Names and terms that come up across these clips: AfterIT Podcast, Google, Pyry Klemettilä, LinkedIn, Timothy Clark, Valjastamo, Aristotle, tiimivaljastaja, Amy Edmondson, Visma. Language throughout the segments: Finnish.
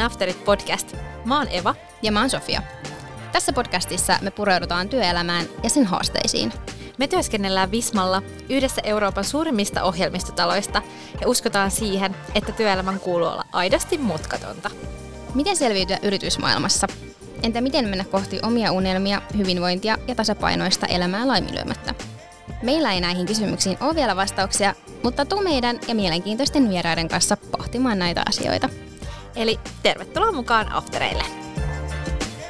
on AfterIT Podcast. Mä oon Eva. Ja mä oon Sofia. Tässä podcastissa me pureudutaan työelämään ja sen haasteisiin. Me työskennellään Vismalla, yhdessä Euroopan suurimmista ohjelmistotaloista, ja uskotaan siihen, että työelämän kuuluu olla aidosti mutkatonta. Miten selviytyä yritysmaailmassa? Entä miten mennä kohti omia unelmia, hyvinvointia ja tasapainoista elämää laiminlyömättä? Meillä ei näihin kysymyksiin ole vielä vastauksia, mutta tuu meidän ja mielenkiintoisten vieraiden kanssa pohtimaan näitä asioita. Eli tervetuloa mukaan aftereille!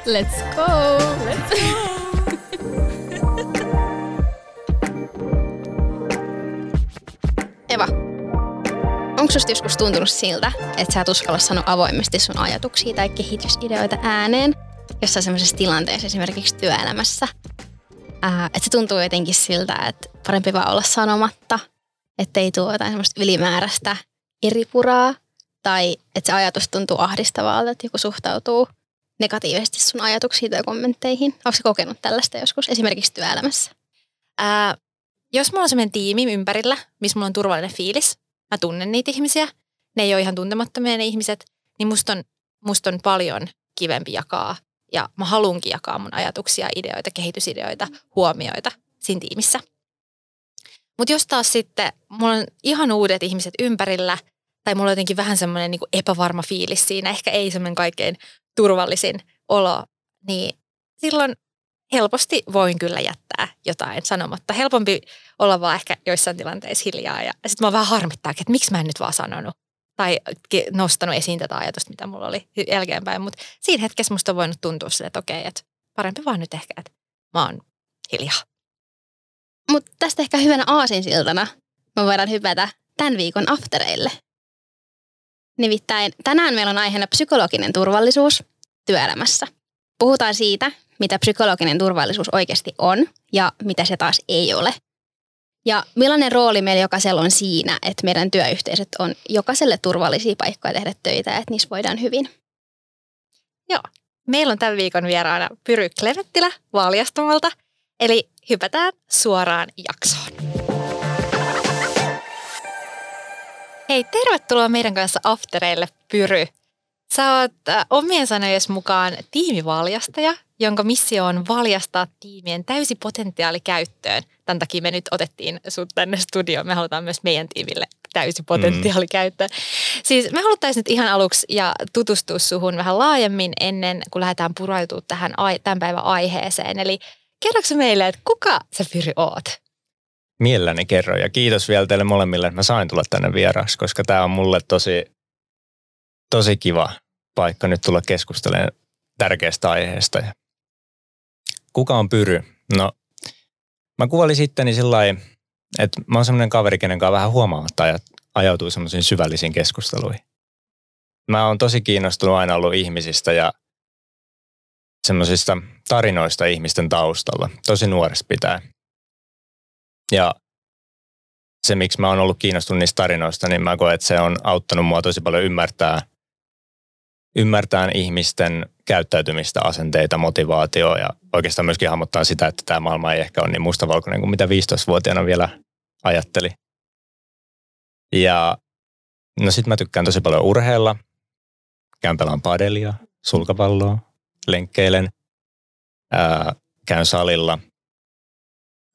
Let's go! Let's go! Eva, onko susta joskus tuntunut siltä, että sä et uskalla sanoa avoimesti sun ajatuksia tai kehitysideoita ääneen jossain semmoisessa tilanteessa, esimerkiksi työelämässä? Että se tuntuu jotenkin siltä, että parempi vaan olla sanomatta, ettei tuo jotain semmoista ylimääräistä eripuraa, tai että se ajatus tuntuu ahdistavalta, että joku suhtautuu negatiivisesti sun ajatuksiin tai kommentteihin. Onko sä kokenut tällaista joskus, esimerkiksi työelämässä? Jos mulla on semmoinen tiimi ympärillä, missä mulla on turvallinen fiilis, mä tunnen niitä ihmisiä, ne ei ole ihan tuntemattomia ne ihmiset, niin musta on paljon kivempi jakaa. Ja mä haluankin jakaa mun ajatuksia, ideoita, kehitysideoita, huomioita siinä tiimissä. Mutta jos taas sitten mulla on ihan uudet ihmiset ympärillä, tai mulla on jotenkin vähän semmoinen niinku epävarma fiilis siinä, ehkä ei semmoinen kaikkein turvallisin olo, niin silloin helposti voin kyllä jättää jotain sanomatta. Helpompi olla vaan ehkä joissain tilanteissa hiljaa, ja sitten mä vähän harmittaa, että miksi mä en nyt vaan sanonut tai nostanut esiin tätä ajatusta, mitä mulla oli jälkeenpäin. Mutta siinä hetkessä musta on voinut tuntua sille, että okei, että parempi vaan nyt ehkä, että mä oon hiljaa. Mutta tästä ehkä hyvänä aasinsiltana me voidaan hypätä tämän viikon aftereille. Nimittäin tänään meillä on aiheena psykologinen turvallisuus työelämässä. Puhutaan siitä, mitä psykologinen turvallisuus oikeasti on ja mitä se taas ei ole. Ja millainen rooli meillä jokaisella on siinä, että meidän työyhteisöt on jokaiselle turvallisia paikkoja tehdä töitä ja että niissä voidaan hyvin. Joo. Meillä on tämän viikon vieraana Pyry Klemettilä Valjastamolta. Eli hypätään suoraan jaksoon. Hei, tervetuloa meidän kanssa aftereille, Pyry. Sä oot omien sanojen mukaan tiimivaljastaja, jonka missio on valjastaa tiimien täysi potentiaali käyttöön. Tämän takia me nyt otettiin sut tänne studioon. Me halutaan myös meidän tiimille täysi potentiaali käyttöön. Siis me haluttaisiin nyt ihan aluksi ja tutustua suhun vähän laajemmin ennen kuin lähdetään purautumaan tähän tämän päivän aiheeseen. Eli kerroksä meille, että kuka sä Pyry oot? Mielelläni kerron ja kiitos vielä teille molemmille, että mä sain tulla tänne vieraaksi, koska tämä on mulle tosi kiva paikka nyt tulla keskustelemaan tärkeästä aiheesta. Kuka on Pyry? No, mä kuvailin itteni sillain, että mä oon semmoinen kaveri, kenen kanssa vähän huomaamatta ajautuu semmoisiin syvällisiin keskusteluihin. Mä oon tosi kiinnostunut aina ollut ihmisistä ja semmoisista tarinoista ihmisten taustalla, tosi nuoresta pitää. Ja se, miksi mä oon ollut kiinnostunut niistä tarinoista, niin mä koen, että se on auttanut mua tosi paljon ymmärtää ihmisten käyttäytymistä, asenteita, motivaatioa ja oikeastaan myöskin hahmottaa sitä, että tämä maailma ei ehkä ole niin mustavalkoinen kuin mitä 15-vuotiaana vielä ajatteli. Ja no sit mä tykkään tosi paljon urheilla. Käyn pelaan padelia, sulkapalloa, lenkkeilen, käyn salilla.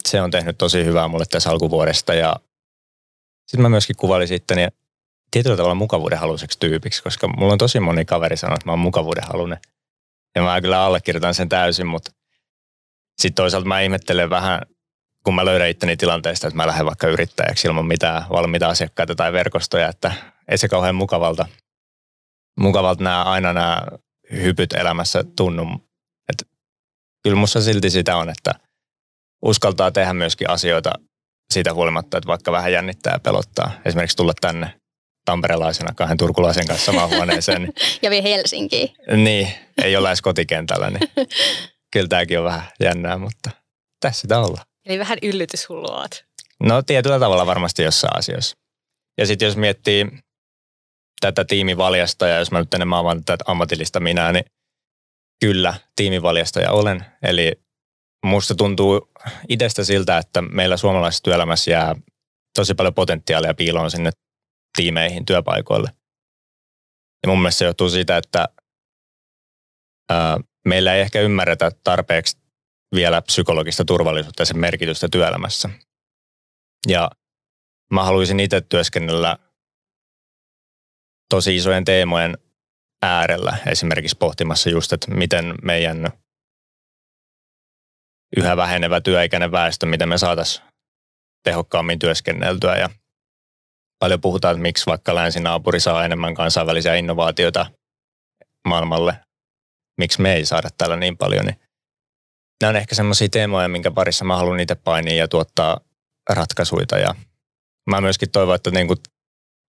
Se on tehnyt tosi hyvää mulle tässä alkuvuodesta ja sitten mä myöskin kuvailin sitten tietyllä tavalla mukavuudenhaluiseksi tyypiksi, koska mulla on tosi moni kaveri sanoo, että mä oon mukavuudenhaluinen. Ja mä kyllä allekirjoitan sen täysin, mutta sitten toisaalta mä ihmettelen vähän, kun mä löydän itteni tilanteesta, että mä lähden vaikka yrittäjäksi ilman mitään valmiita asiakkaita tai verkostoja, että ei se kauhean mukavalta aina nämä hypyt elämässä tunnu. Että kyllä musta silti sitä on, että uskaltaa tehdä myöskin asioita siitä huolimatta, että vaikka vähän jännittää ja pelottaa. Esimerkiksi tulla tänne tamperelaisena kahden turkulaisen kanssa samaan huoneeseen. Ja vielä Helsinkiin. Niin, ei ole edes kotikentällä, niin kyllä tämäkin on vähän jännää, mutta tässä sitä ollaan. Eli vähän yllytyshullua oot. No tietyllä tavalla varmasti jossain asioissa. Ja sitten jos miettii tätä tiimivaljastajaa, jos mä nyt enemmän avaan tätä ammatillista minää, niin kyllä tiimivaljastaja olen. Eli musta tuntuu itsestä siltä, että meillä suomalaisessa työelämässä jää tosi paljon potentiaalia piiloon sinne tiimeihin, työpaikoille. Ja mun mielestä se johtuu siitä, että meillä ei ehkä ymmärretä tarpeeksi vielä psykologista turvallisuutta ja sen merkitystä työelämässä. Ja mä haluaisin itse työskennellä tosi isojen teemojen äärellä, esimerkiksi pohtimassa just, että miten meidän yhä vähenevä työikäinen väestö, miten me saataisiin tehokkaammin työskenneltyä. Ja paljon puhutaan, että miksi vaikka länsinaapuri saa enemmän kansainvälisiä innovaatioita maailmalle, miksi me ei saada täällä niin paljon. Niin nämä on ehkä semmoisia teemoja, minkä parissa mä haluan itse painia ja tuottaa ratkaisuja. Ja mä myöskin toivon, että niin kuin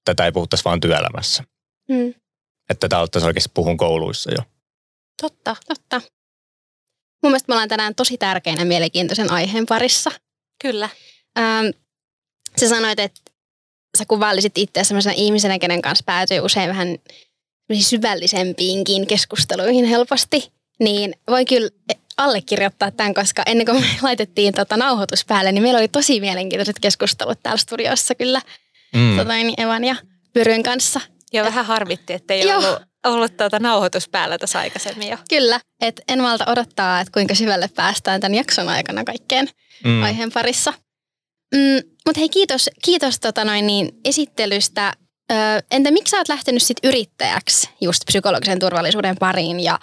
tätä ei puhuttaisi vaan työelämässä. Hmm. Että tätä ottaisiin oikeasti puhun kouluissa jo. Totta, totta. Mun mielestä me ollaan tänään tosi tärkeänä mielenkiintoisen aiheen parissa. Kyllä. Sä sanoit, että sä kuvailisit itseä sellaisena ihmisenä, kenen kanssa päätyy usein vähän syvällisempiinkin keskusteluihin helposti. Niin voin kyllä allekirjoittaa tämän, koska ennen kuin me laitettiin nauhoitus päälle, niin meillä oli tosi mielenkiintoiset keskustelut täällä studiossa kyllä. Evan ja Pyryn kanssa. Ja vähän harmitti, että ei ollut nauhoitus päällä tässä aikaisemmin jo. Kyllä, että en malta odottaa, että kuinka syvälle päästään tämän jakson aikana kaikkeen aiheen parissa. Mutta hei, kiitos esittelystä. Entä miksi sä oot lähtenyt sit yrittäjäksi just psykologisen turvallisuuden pariin ja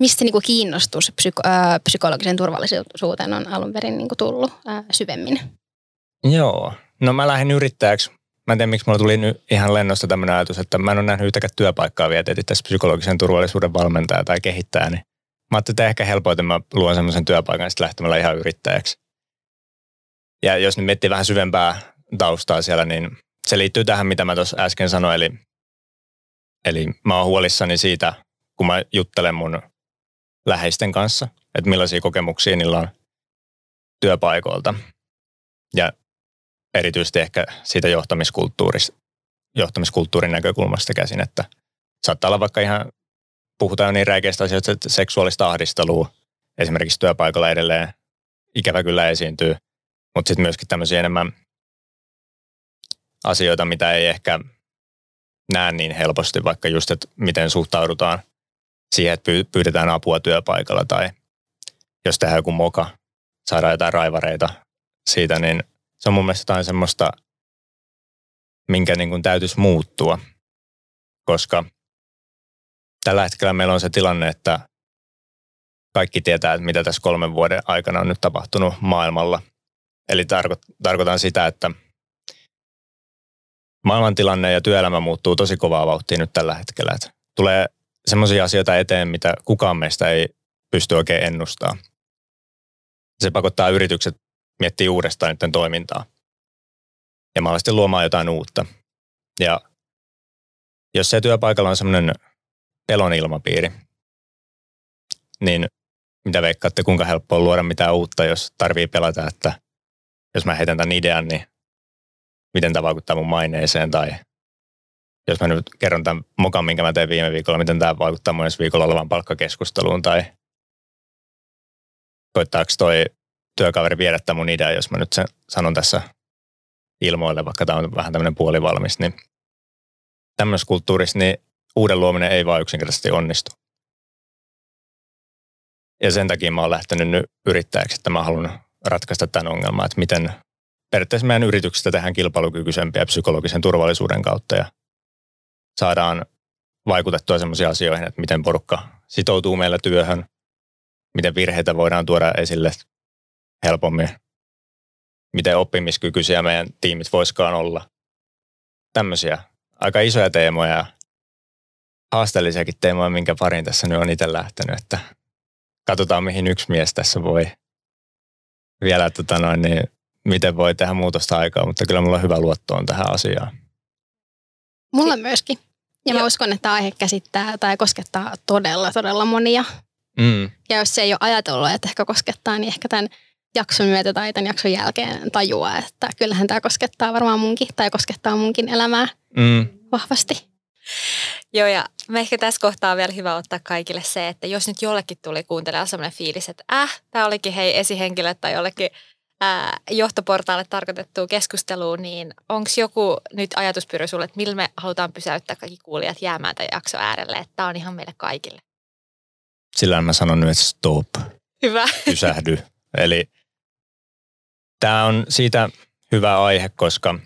mistä niinku kiinnostus psykologisen turvallisuuteen on alun perin niinku tullut syvemmin? Joo, no mä lähdin yrittäjäksi. Mä en tiedä, miksi mulla tuli nyt ihan lennosta tämmöinen ajatus, että mä en ole nähnyt yhtäkään työpaikkaa vielä, että tässä psykologisen turvallisuuden valmentaja tai kehittäjä, niin mä ajattelin, että ehkä helpoiten mä luon semmoisen työpaikan sitten lähtemällä ihan yrittäjäksi. Ja jos nyt miettii vähän syvempää taustaa siellä, niin se liittyy tähän, mitä mä tuossa äsken sanoin, eli mä oon huolissani siitä, kun mä juttelen mun läheisten kanssa, että millaisia kokemuksia niillä on työpaikoilta. Ja erityisesti ehkä siitä johtamiskulttuurin näkökulmasta käsin, että saattaa olla vaikka ihan, puhutaan niin räikeistä asioista, että seksuaalista ahdistelua esimerkiksi työpaikalla edelleen ikävä kyllä esiintyy, mutta sitten myöskin tämmöisiä enemmän asioita, mitä ei ehkä näe niin helposti, vaikka just, että miten suhtaudutaan siihen, että pyydetään apua työpaikalla tai jos tehdään joku moka, saadaan jotain raivareita siitä, niin se on mun mielestä jotain semmoista, minkä niin kuin täytyisi muuttua, koska tällä hetkellä meillä on se tilanne, että kaikki tietää, että mitä tässä 3 vuoden aikana on nyt tapahtunut maailmalla. Eli tarkoitan sitä, että maailmantilanne ja työelämä muuttuu tosi kovaa vauhtia nyt tällä hetkellä. Että tulee semmoisia asioita eteen, mitä kukaan meistä ei pysty oikein ennustamaan. Se pakottaa yritykset miettii uudestaan niiden toimintaa ja mahdollisesti luomaan jotain uutta. Ja jos se työpaikalla on semmoinen pelon ilmapiiri, niin mitä veikkaatte, kuinka helppoa on luoda mitään uutta, jos tarvii pelata, että jos mä heitän tämän idean, niin miten tämä vaikuttaa mun maineeseen, tai jos mä nyt kerron tämän mokan, minkä mä tein viime viikolla, miten tämä vaikuttaa mun ensi viikolla olevan palkkakeskusteluun, tai koittaako toi työkaveri viedä tämän mun idea, jos mä nyt sen sanon tässä ilmoille, vaikka tämä on vähän tämmöinen puolivalmis, niin tämmöisessä kulttuurissa niin uuden luominen ei vaan yksinkertaisesti onnistu. Ja sen takia mä oon lähtenyt nyt yrittäjäksi, että mä haluan ratkaista tämän ongelman, että miten periaatteessa meidän yrityksistä tehdään kilpailukykyisempiä psykologisen turvallisuuden kautta ja saadaan vaikutettua semmoisiin asioihin, että miten porukka sitoutuu meillä työhön, miten virheitä voidaan tuoda esille helpommin, miten oppimiskykyisiä meidän tiimit voisikaan olla. Tämmöisiä aika isoja teemoja ja haasteellisiakin teemoja, minkä parin tässä nyt on itse lähtenyt, että katsotaan mihin yksi mies tässä voi vielä, miten voi tehdä muutosta aikaa, mutta kyllä mulla on hyvä luottoon tähän asiaan. Mulla myöskin. Ja mä uskon, että aihe käsittää tai koskettaa todella, todella monia. Ja jos se ei ole ajatellut, että ehkä koskettaa, niin ehkä tämän jakson myötä tai tämän jakson jälkeen tajua, että kyllähän tämä koskettaa varmaan munkin tai koskettaa munkin elämää vahvasti. Joo, ja mä ehkä tässä kohtaa on vielä hyvä ottaa kaikille se, että jos nyt jollekin tuli kuuntelemaan sellainen fiilis, että tämä olikin hei esihenkilö tai jollekin johtoportaalle tarkoitettua keskustelua, niin onko joku nyt ajatuspyry sulle, että millä me halutaan pysäyttää kaikki kuulijat jäämään tämän jakson äärelle, että tämä on ihan meille kaikille? Sillä mä sanon nyt stop. Hyvä. Pysähdy. Eli tämä on siitä hyvä aihe, koska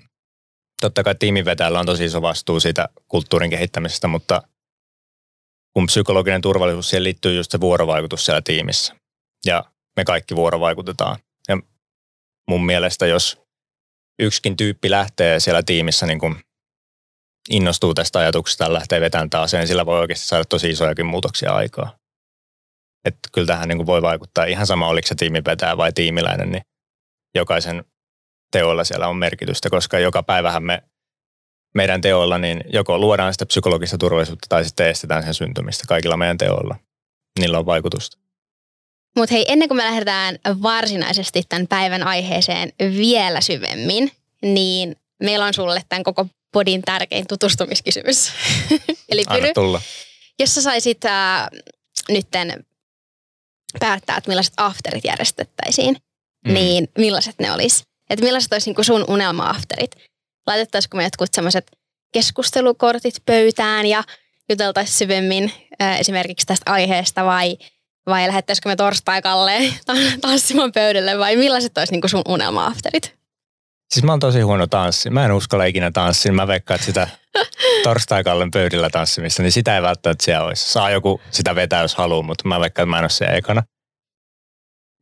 totta kai tiimivetäjällä on tosi iso vastuu siitä kulttuurin kehittämisestä, mutta kun psykologinen turvallisuus, siihen liittyy just se vuorovaikutus siellä tiimissä. Ja me kaikki vuorovaikutetaan. Ja mun mielestä, jos yksikin tyyppi lähtee siellä tiimissä, niin kun innostuu tästä ajatuksesta ja lähtee vetämään taas, niin sillä voi oikeasti saada tosi isojakin muutoksia aikaa. Että kyllä tähän niin kun voi vaikuttaa. Ihan sama, oliko se tiimivetäjä vai tiimiläinen, niin jokaisen teoilla siellä on merkitystä, koska joka päivähän meidän teoilla niin joko luodaan sitä psykologista turvallisuutta tai sitten estetään sen syntymistä kaikilla meidän teoilla. Niillä on vaikutusta. Mutta hei, ennen kuin me lähdetään varsinaisesti tämän päivän aiheeseen vielä syvemmin, niin meillä on sulle tämän koko podin tärkein tutustumiskysymys. Eli Pyry, anna tulla. Jos sä saisit nytten päättää, että millaiset afterit järjestettäisiin, niin millaiset ne olisi? Että millaiset olisi niin sun unelma-afterit? Laitettaisiko me jotkut sellaiset keskustelukortit pöytään ja juteltaisiin syvemmin esimerkiksi tästä aiheesta vai lähettäisikö me torstai-Kalleen tanssimaan pöydälle vai millaiset olisi niin sun unelma-afterit? Siis mä oon tosi huono tanssi. Mä en uskalla ikinä tanssia. Mä veikkaan, että sitä torstai-Kallen pöydillä tanssimista, niin sitä ei välttämättä siellä olisi. Saa joku sitä vetää, jos haluaa, mutta mä veikkaan, että mä en ole siellä ekana.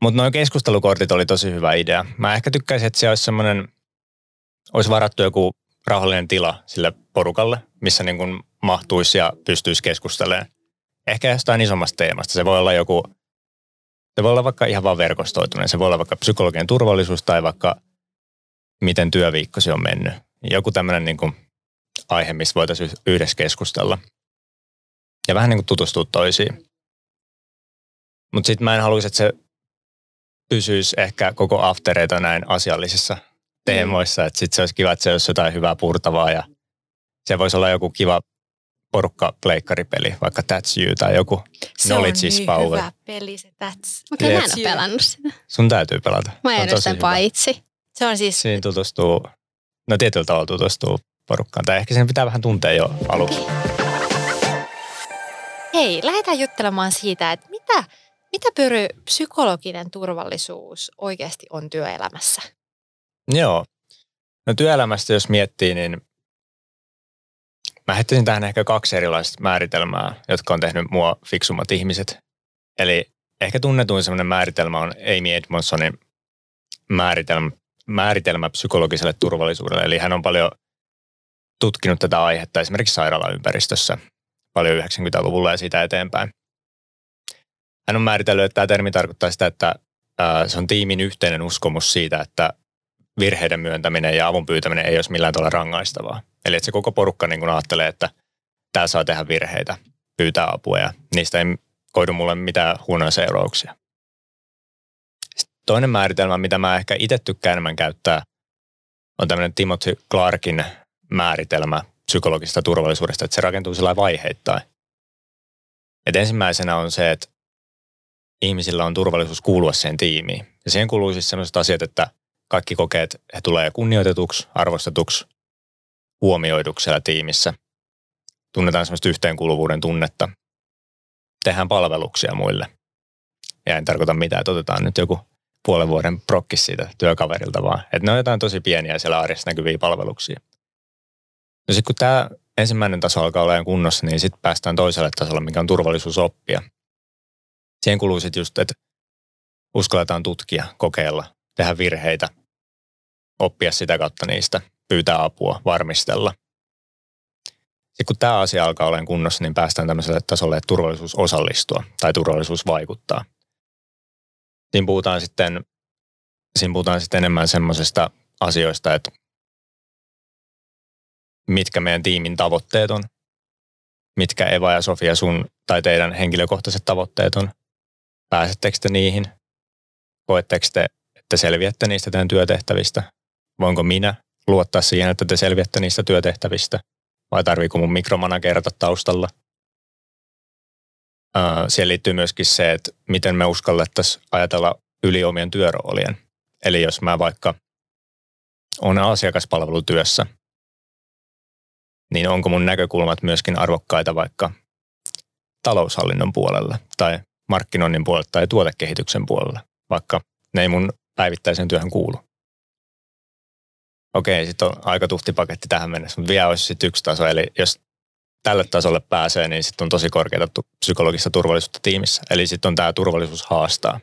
Mutta nuo keskustelukortit oli tosi hyvä idea. Mä ehkä tykkäisin, että se olisi semmoinen, olisi varattu joku rauhallinen tila sille porukalle, missä niin kuin mahtuisi ja pystyisi keskustelemaan. Ehkä jostain isommasta teemasta. Se voi olla joku, se voi olla vaikka ihan vaan verkostoituminen. Se voi olla vaikka psykologinen turvallisuus tai vaikka miten työviikkosi on mennyt. Joku tämmöinen niin kuin aihe, missä voitaisiin yhdessä keskustella. Ja vähän niin kuin tutustua toisiin. Mutta sitten mä en haluaisi, että se pysyisi ehkä koko aftereita näin asiallisissa teemoissa. Että sitten se olisi kiva, että se olisi jotain hyvää purtavaa ja se voisi olla joku kiva porukka-pleikkaripeli, vaikka That's You tai joku Knowledge is Power. Se on niin hyvä peli se That's You. Mä en ole pelannut sitä. Sun täytyy pelata. Mä en ole sen paitsi. Se on siis... Siinä tutustuu, no tietyllä tavalla tutustuu porukkaan. Tai ehkä sen pitää vähän tuntea jo aluksi. Hei, lähdetään juttelemaan siitä, että mitä Pyry psykologinen turvallisuus oikeasti on työelämässä? Joo. No työelämästä jos miettii, niin mä heittäisin tähän ehkä kaksi erilaista määritelmää, jotka on tehnyt mua fiksummat ihmiset. Eli ehkä tunnetuin semmoinen määritelmä on Amy Edmondsonin määritelmä psykologiselle turvallisuudelle. Eli hän on paljon tutkinut tätä aihetta esimerkiksi sairaalaympäristössä paljon 90-luvulla ja siitä eteenpäin. Hän on määritellyt, että tämä termi tarkoittaa sitä, että se on tiimin yhteinen uskomus siitä, että virheiden myöntäminen ja avun pyytäminen ei olisi millään tavalla rangaistavaa. Eli että se koko porukka niin kuin ajattelee, että tämä saa tehdä virheitä, pyytää apua ja niistä ei koidu mulle mitään huonoja seurauksia. Sitten toinen määritelmä, mitä mä ehkä itse tykkään enemmän käyttää, on tämmöinen Timothy Clarkin määritelmä psykologisesta turvallisuudesta, että se rakentuu sillä vaiheittain. Et ensimmäisenä on se, että ihmisillä on turvallisuus kuulua sen tiimiin. Ja siihen kuuluu siis sellaiset asiat, että kaikki kokee, että he tulee kunnioitetuksi, arvostetuksi, huomioiduksi siellä tiimissä. Tunnetaan sellaista yhteenkuuluvuuden tunnetta. Tehdään palveluksia muille. Ja en tarkoita mitään, että otetaan nyt joku puolen vuoden prokkis siitä työkaverilta vaan. Että ne on jotain tosi pieniä siellä arjessa näkyviä palveluksia. No sitten kun tämä ensimmäinen taso alkaa olemaan kunnossa, niin sitten päästään toiselle tasolle, mikä on turvallisuus oppia. Siihen kuluu sitten just, että uskalletaan tutkia, kokeilla, tehdä virheitä, oppia sitä kautta niistä, pyytää apua, varmistella. Sitten kun tämä asia alkaa olemaan kunnossa, niin päästään tämmöiselle tasolle, että turvallisuus osallistua tai turvallisuus vaikuttaa. Siinä puhutaan sitten enemmän semmoisista asioista, että mitkä meidän tiimin tavoitteet on, mitkä Eva ja Sofia sun tai teidän henkilökohtaiset tavoitteet on. Pääsettekö te niihin? Koetteko te, että selviätte niistä teidän työtehtävistä? Voinko minä luottaa siihen, että te selviätte niistä työtehtävistä? Vai tarviiko mun mikromanagerata taustalla? Siihen liittyy myöskin se, että miten me uskallettaisiin ajatella yli omien työroolien. Eli jos mä vaikka olen asiakaspalvelutyössä, niin onko mun näkökulmat myöskin arvokkaita vaikka taloushallinnon puolella tai markkinoinnin puolella tai tuotekehityksen puolella, vaikka ne ei mun päivittäisen työhön kuulu. Okei, sitten on aika tuhti paketti tähän mennessä, mutta vielä olisi sitten yksi taso. Eli jos tälle tasolle pääsee, niin sitten on tosi korkeata psykologista turvallisuutta tiimissä. Eli sitten on tämä turvallisuus haastaa.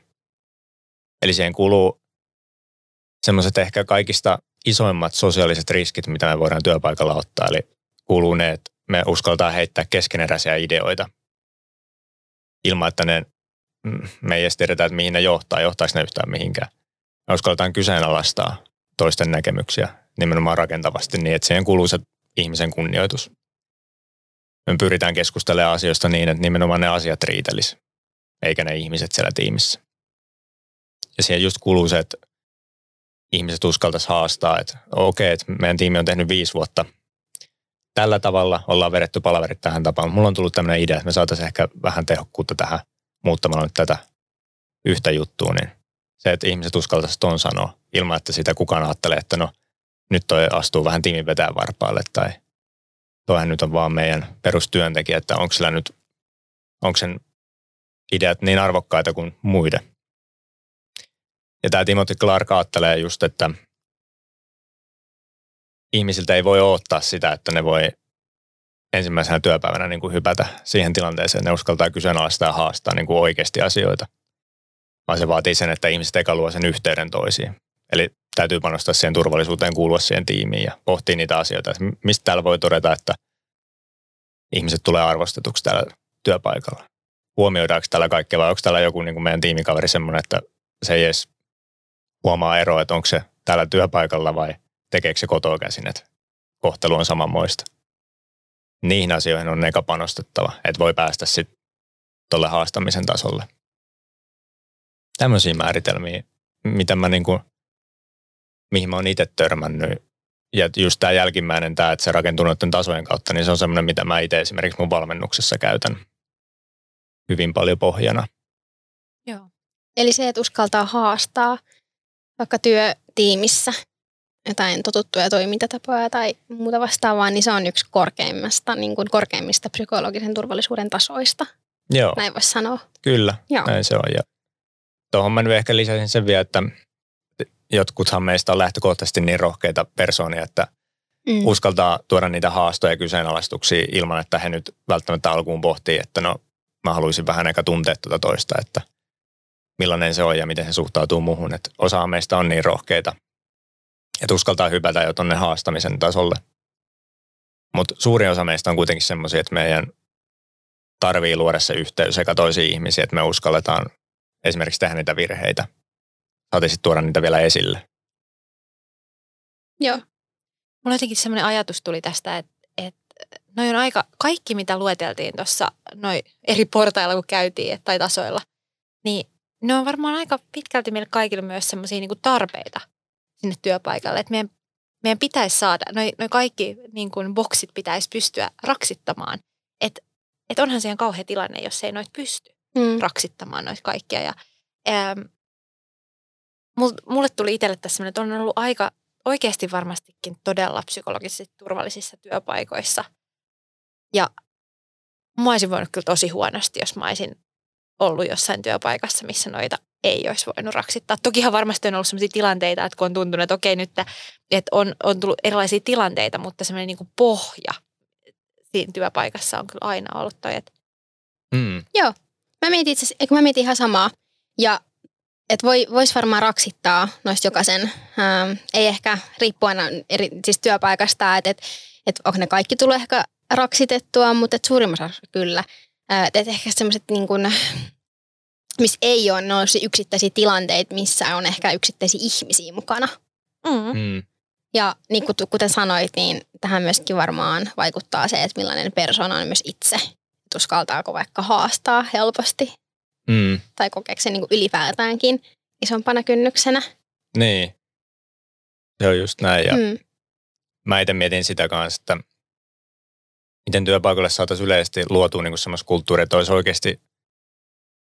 Eli siihen kuuluu semmoiset ehkä kaikista isoimmat sosiaaliset riskit, mitä me voidaan työpaikalla ottaa. Eli kuuluu ne, että me uskaltaa heittää keskeneräisiä ideoita ilman, että me ei edes tiedetä, että mihin ne johtaa, johtaako ne yhtään mihinkään. Me uskaltaan kyseenalaistaa toisten näkemyksiä nimenomaan rakentavasti niin, että siihen kuuluu se ihmisen kunnioitus. Me pyritään keskustelemaan asioista niin, että nimenomaan ne asiat riitelisi, eikä ne ihmiset siellä tiimissä. Ja siihen just kuuluu se, että ihmiset uskaltaisi haastaa, että okei, että meidän tiimi on tehnyt 5 vuotta. Tällä tavalla ollaan vedetty palaverit tähän tapaan. Mulla on tullut tämmöinen idea, että me saataisiin ehkä vähän tehokkuutta tähän muuttamalla nyt tätä yhtä juttua. Niin se, että ihmiset uskaltaisivat ton sanoa ilman, että sitä kukaan ajattelee, että no nyt toi astuu vähän tiimin vetään varpaalle tai toihan nyt on vaan meidän perustyöntekijä, että onko sillä nyt, onko sen ideat niin arvokkaita kuin muiden. Ja tämä Timothy Clark ajattelee just, että ihmisiltä ei voi odottaa sitä, että ne voi ensimmäisenä työpäivänä niin kuin hypätä siihen tilanteeseen, että ne uskaltaa kyseenalaistaa ja haastaa niin kuin oikeasti asioita. Vaan se vaatii sen, että ihmiset eka luo sen yhteyden toisiin. Eli täytyy panostaa siihen turvallisuuteen, kuulua siihen tiimiin ja pohtia niitä asioita. Mistä täällä voi todeta, että ihmiset tulee arvostetuksi täällä työpaikalla? Huomioidaanko täällä kaikkea vai onko täällä joku niin kuin meidän tiimikaveri semmoinen, että se ei edes huomaa eroa, että onko se täällä työpaikalla vai tekeekö se kotoa käsin, että kohtelu on samanmoista. Niihin asioihin on eka panostettava, että voi päästä sitten tuolle haastamisen tasolle. Tämmöisiä määritelmiä, mitä mä niinku, mihin mä oon itse törmännyt. Ja just tämä jälkimmäinen, tämä, että se rakentuu noiden tasojen kautta, niin se on semmoinen, mitä mä itse esimerkiksi mun valmennuksessa käytän hyvin paljon pohjana. Joo. Eli se, että uskaltaa haastaa vaikka työtiimissä jotain totuttuja toimintatapoja tai muuta vastaavaa, niin se on yksi korkeimmista psykologisen turvallisuuden tasoista. Joo. Näin voisi sanoa. Kyllä, joo. Näin se on. Ja tuohon mä nyt ehkä lisäsin sen vielä, että jotkuthan meistä on lähtökohtaisesti niin rohkeita persoonia, että uskaltaa tuoda niitä haastoja ja kyseenalaistuksia ilman, että he nyt välttämättä alkuun pohtii, että no mä haluaisin vähän aika tuntea tuota toista, että millainen se on ja miten se suhtautuu muuhun. Että osa meistä on niin rohkeita, että uskaltaa hypätä jo tuonne haastamisen tasolle. Mutta suurin osa meistä on kuitenkin semmoisia, että meidän tarvii luoda se yhteys sekä toisiin ihmisiin, että me uskalletaan esimerkiksi tehdä niitä virheitä. Saatiin sitten tuoda niitä vielä esille. Joo. Mulla jotenkin semmoinen ajatus tuli tästä, että noi on aika, kaikki mitä lueteltiin tuossa noi eri portailla kun käytiin tai tasoilla, niin ne on varmaan aika pitkälti meille kaikille myös semmoisia niinku tarpeita sinne työpaikalle. Että meidän pitäisi saada, noi kaikki niin kuin boksit pitäisi pystyä raksittamaan. Että et onhan se ihan kauhea tilanne, jos ei noita pysty raksittamaan noita kaikkia. Ja, mulle tuli itselle tässä semmoinen, että on ollut aika oikeasti varmastikin todella psykologisesti turvallisissa työpaikoissa. Ja mä olisin voinut kyllä tosi huonosti, jos mä olisin ollut jossain työpaikassa, missä noita ei olisi voinut raksittaa. Tokihan varmasti on ollut sellaisia tilanteita, että kun on tuntunut, että okei nyt, että on tullut erilaisia tilanteita, mutta semmoinen niin kuin pohja siinä työpaikassa on kyllä aina ollut toi. Että Joo. Mä mietin itse asiassa, kun mä mietin ihan samaa. Ja että voisi varmaan raksittaa noista jokaisen, ei ehkä riippuen aina siis työpaikasta, että onko ne kaikki tullut ehkä raksitettua, mutta suurimmassa kyllä. Että ehkä semmoiset niin kuin, missä ei ole, ne on yksittäisiä tilanteita, missä on ehkä yksittäisiä ihmisiä mukana. Ja niin kuten sanoit, niin tähän myöskin varmaan vaikuttaa se, että millainen persoona on myös itse. Että uskaltaako vaikka haastaa helposti tai kokeeko se niin ylipäätäänkin isompana kynnyksenä. Niin, se on just näin. Ja mä itse mietin sitä kanssa, että miten työpaikalle saataisiin yleisesti luotua niin semmoista kulttuuria, että olisi oikeasti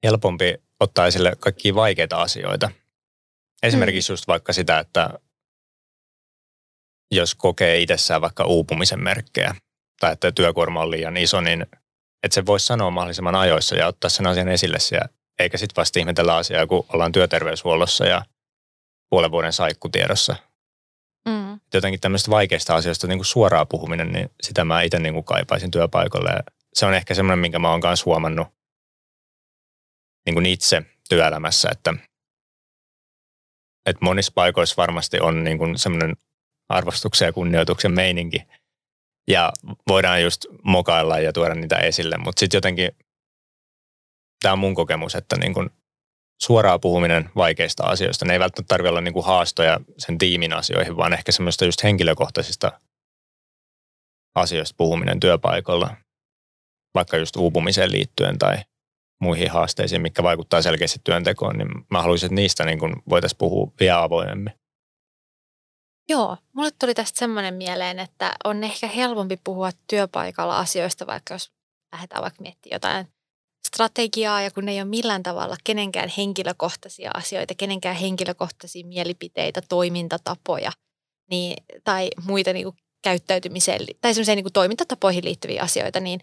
helpompi ottaa esille kaikkia vaikeita asioita. Esimerkiksi just vaikka sitä, että jos kokee itsessään vaikka uupumisen merkkejä tai että työkuorma on liian iso, niin että se voisi sanoa mahdollisimman ajoissa ja ottaa sen asian esille siellä. Eikä sitten vasta ihmetellä asiaa, kun ollaan työterveyshuollossa ja puolen vuoden saikkutiedossa. Mm. Jotenkin tämmöistä vaikeista asioista niin kuin suoraan puhuminen, niin sitä mä itse niin kuin kaipaisin työpaikalle. Ja se on ehkä semmoinen, minkä mä oon kanssa huomannut niin kuin itse työelämässä, että monissa paikoissa varmasti on niin kuin semmoinen arvostuksen ja kunnioituksen meininki. Ja voidaan just mokailla ja tuoda niitä esille, mutta sitten jotenkin tämä on mun kokemus, että niin kun suoraa puhuminen vaikeista asioista, ne ei välttämättä tarvitse olla niin kun haastoja sen tiimin asioihin, vaan ehkä semmoista just henkilökohtaisista asioista puhuminen työpaikalla, vaikka just uupumiseen liittyen tai muihin haasteisiin, mitkä vaikuttaa selkeästi työntekoon, niin mä haluaisin, että niistä niin kun voitaisiin puhua vielä avoimemmin. Joo, mulle tuli tästä semmoinen mieleen, että on ehkä helpompi puhua työpaikalla asioista, vaikka jos lähdetään vaikka miettimään jotain strategiaa ja kun ei ole millään tavalla kenenkään henkilökohtaisia asioita, kenenkään henkilökohtaisia mielipiteitä, toimintatapoja niin, tai muita niin kuin käyttäytymiseen tai semmoiseen niin kuin toimintatapoihin liittyviä asioita, niin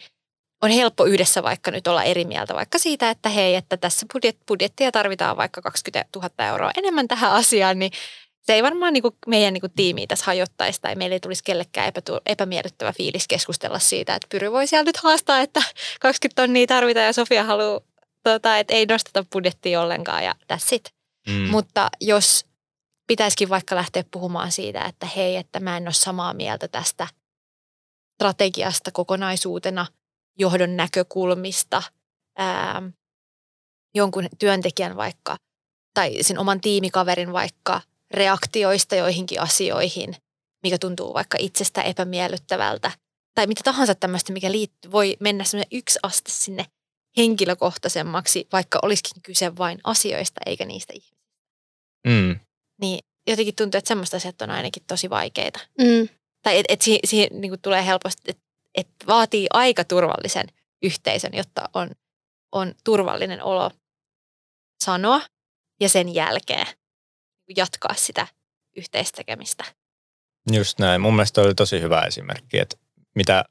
on helppo yhdessä vaikka nyt olla eri mieltä vaikka siitä, että hei, että tässä budjettia tarvitaan vaikka 20 000 euroa enemmän tähän asiaan, niin se ei varmaan niin kuin meidän niin kuin tiimiä tässä hajottaisi tai meillä ei tulisi kellekään epämiellyttävä fiilis keskustella siitä, että Pyry voi siellä nyt haastaa, että 20 tonnia tarvitaan ja Sofia haluaa, että ei nosteta budjettia ollenkaan ja that's it. Mm. Mutta jos pitäisikin vaikka lähteä puhumaan siitä, että hei, että mä en ole samaa mieltä tästä strategiasta kokonaisuutena, johdon näkökulmista, jonkun työntekijän vaikka tai sen oman tiimikaverin vaikka, reaktioista joihinkin asioihin, mikä tuntuu vaikka itsestä epämiellyttävältä tai mitä tahansa tämmöistä, mikä voi mennä semmoinen yksi aste sinne henkilökohtaisemmaksi, vaikka olisikin kyse vain asioista eikä niistä ihmisistä. Mm. Niin jotenkin tuntuu, että semmoista asiat on ainakin tosi vaikeita. Mm. Tai että siihen niin tulee helposti, että et vaatii aika turvallisen yhteisön, jotta on turvallinen olo sanoa ja sen jälkeen jatkaa sitä yhteistekemistä. Just näin. Mun mielestä oli tosi hyvä esimerkki, että mitä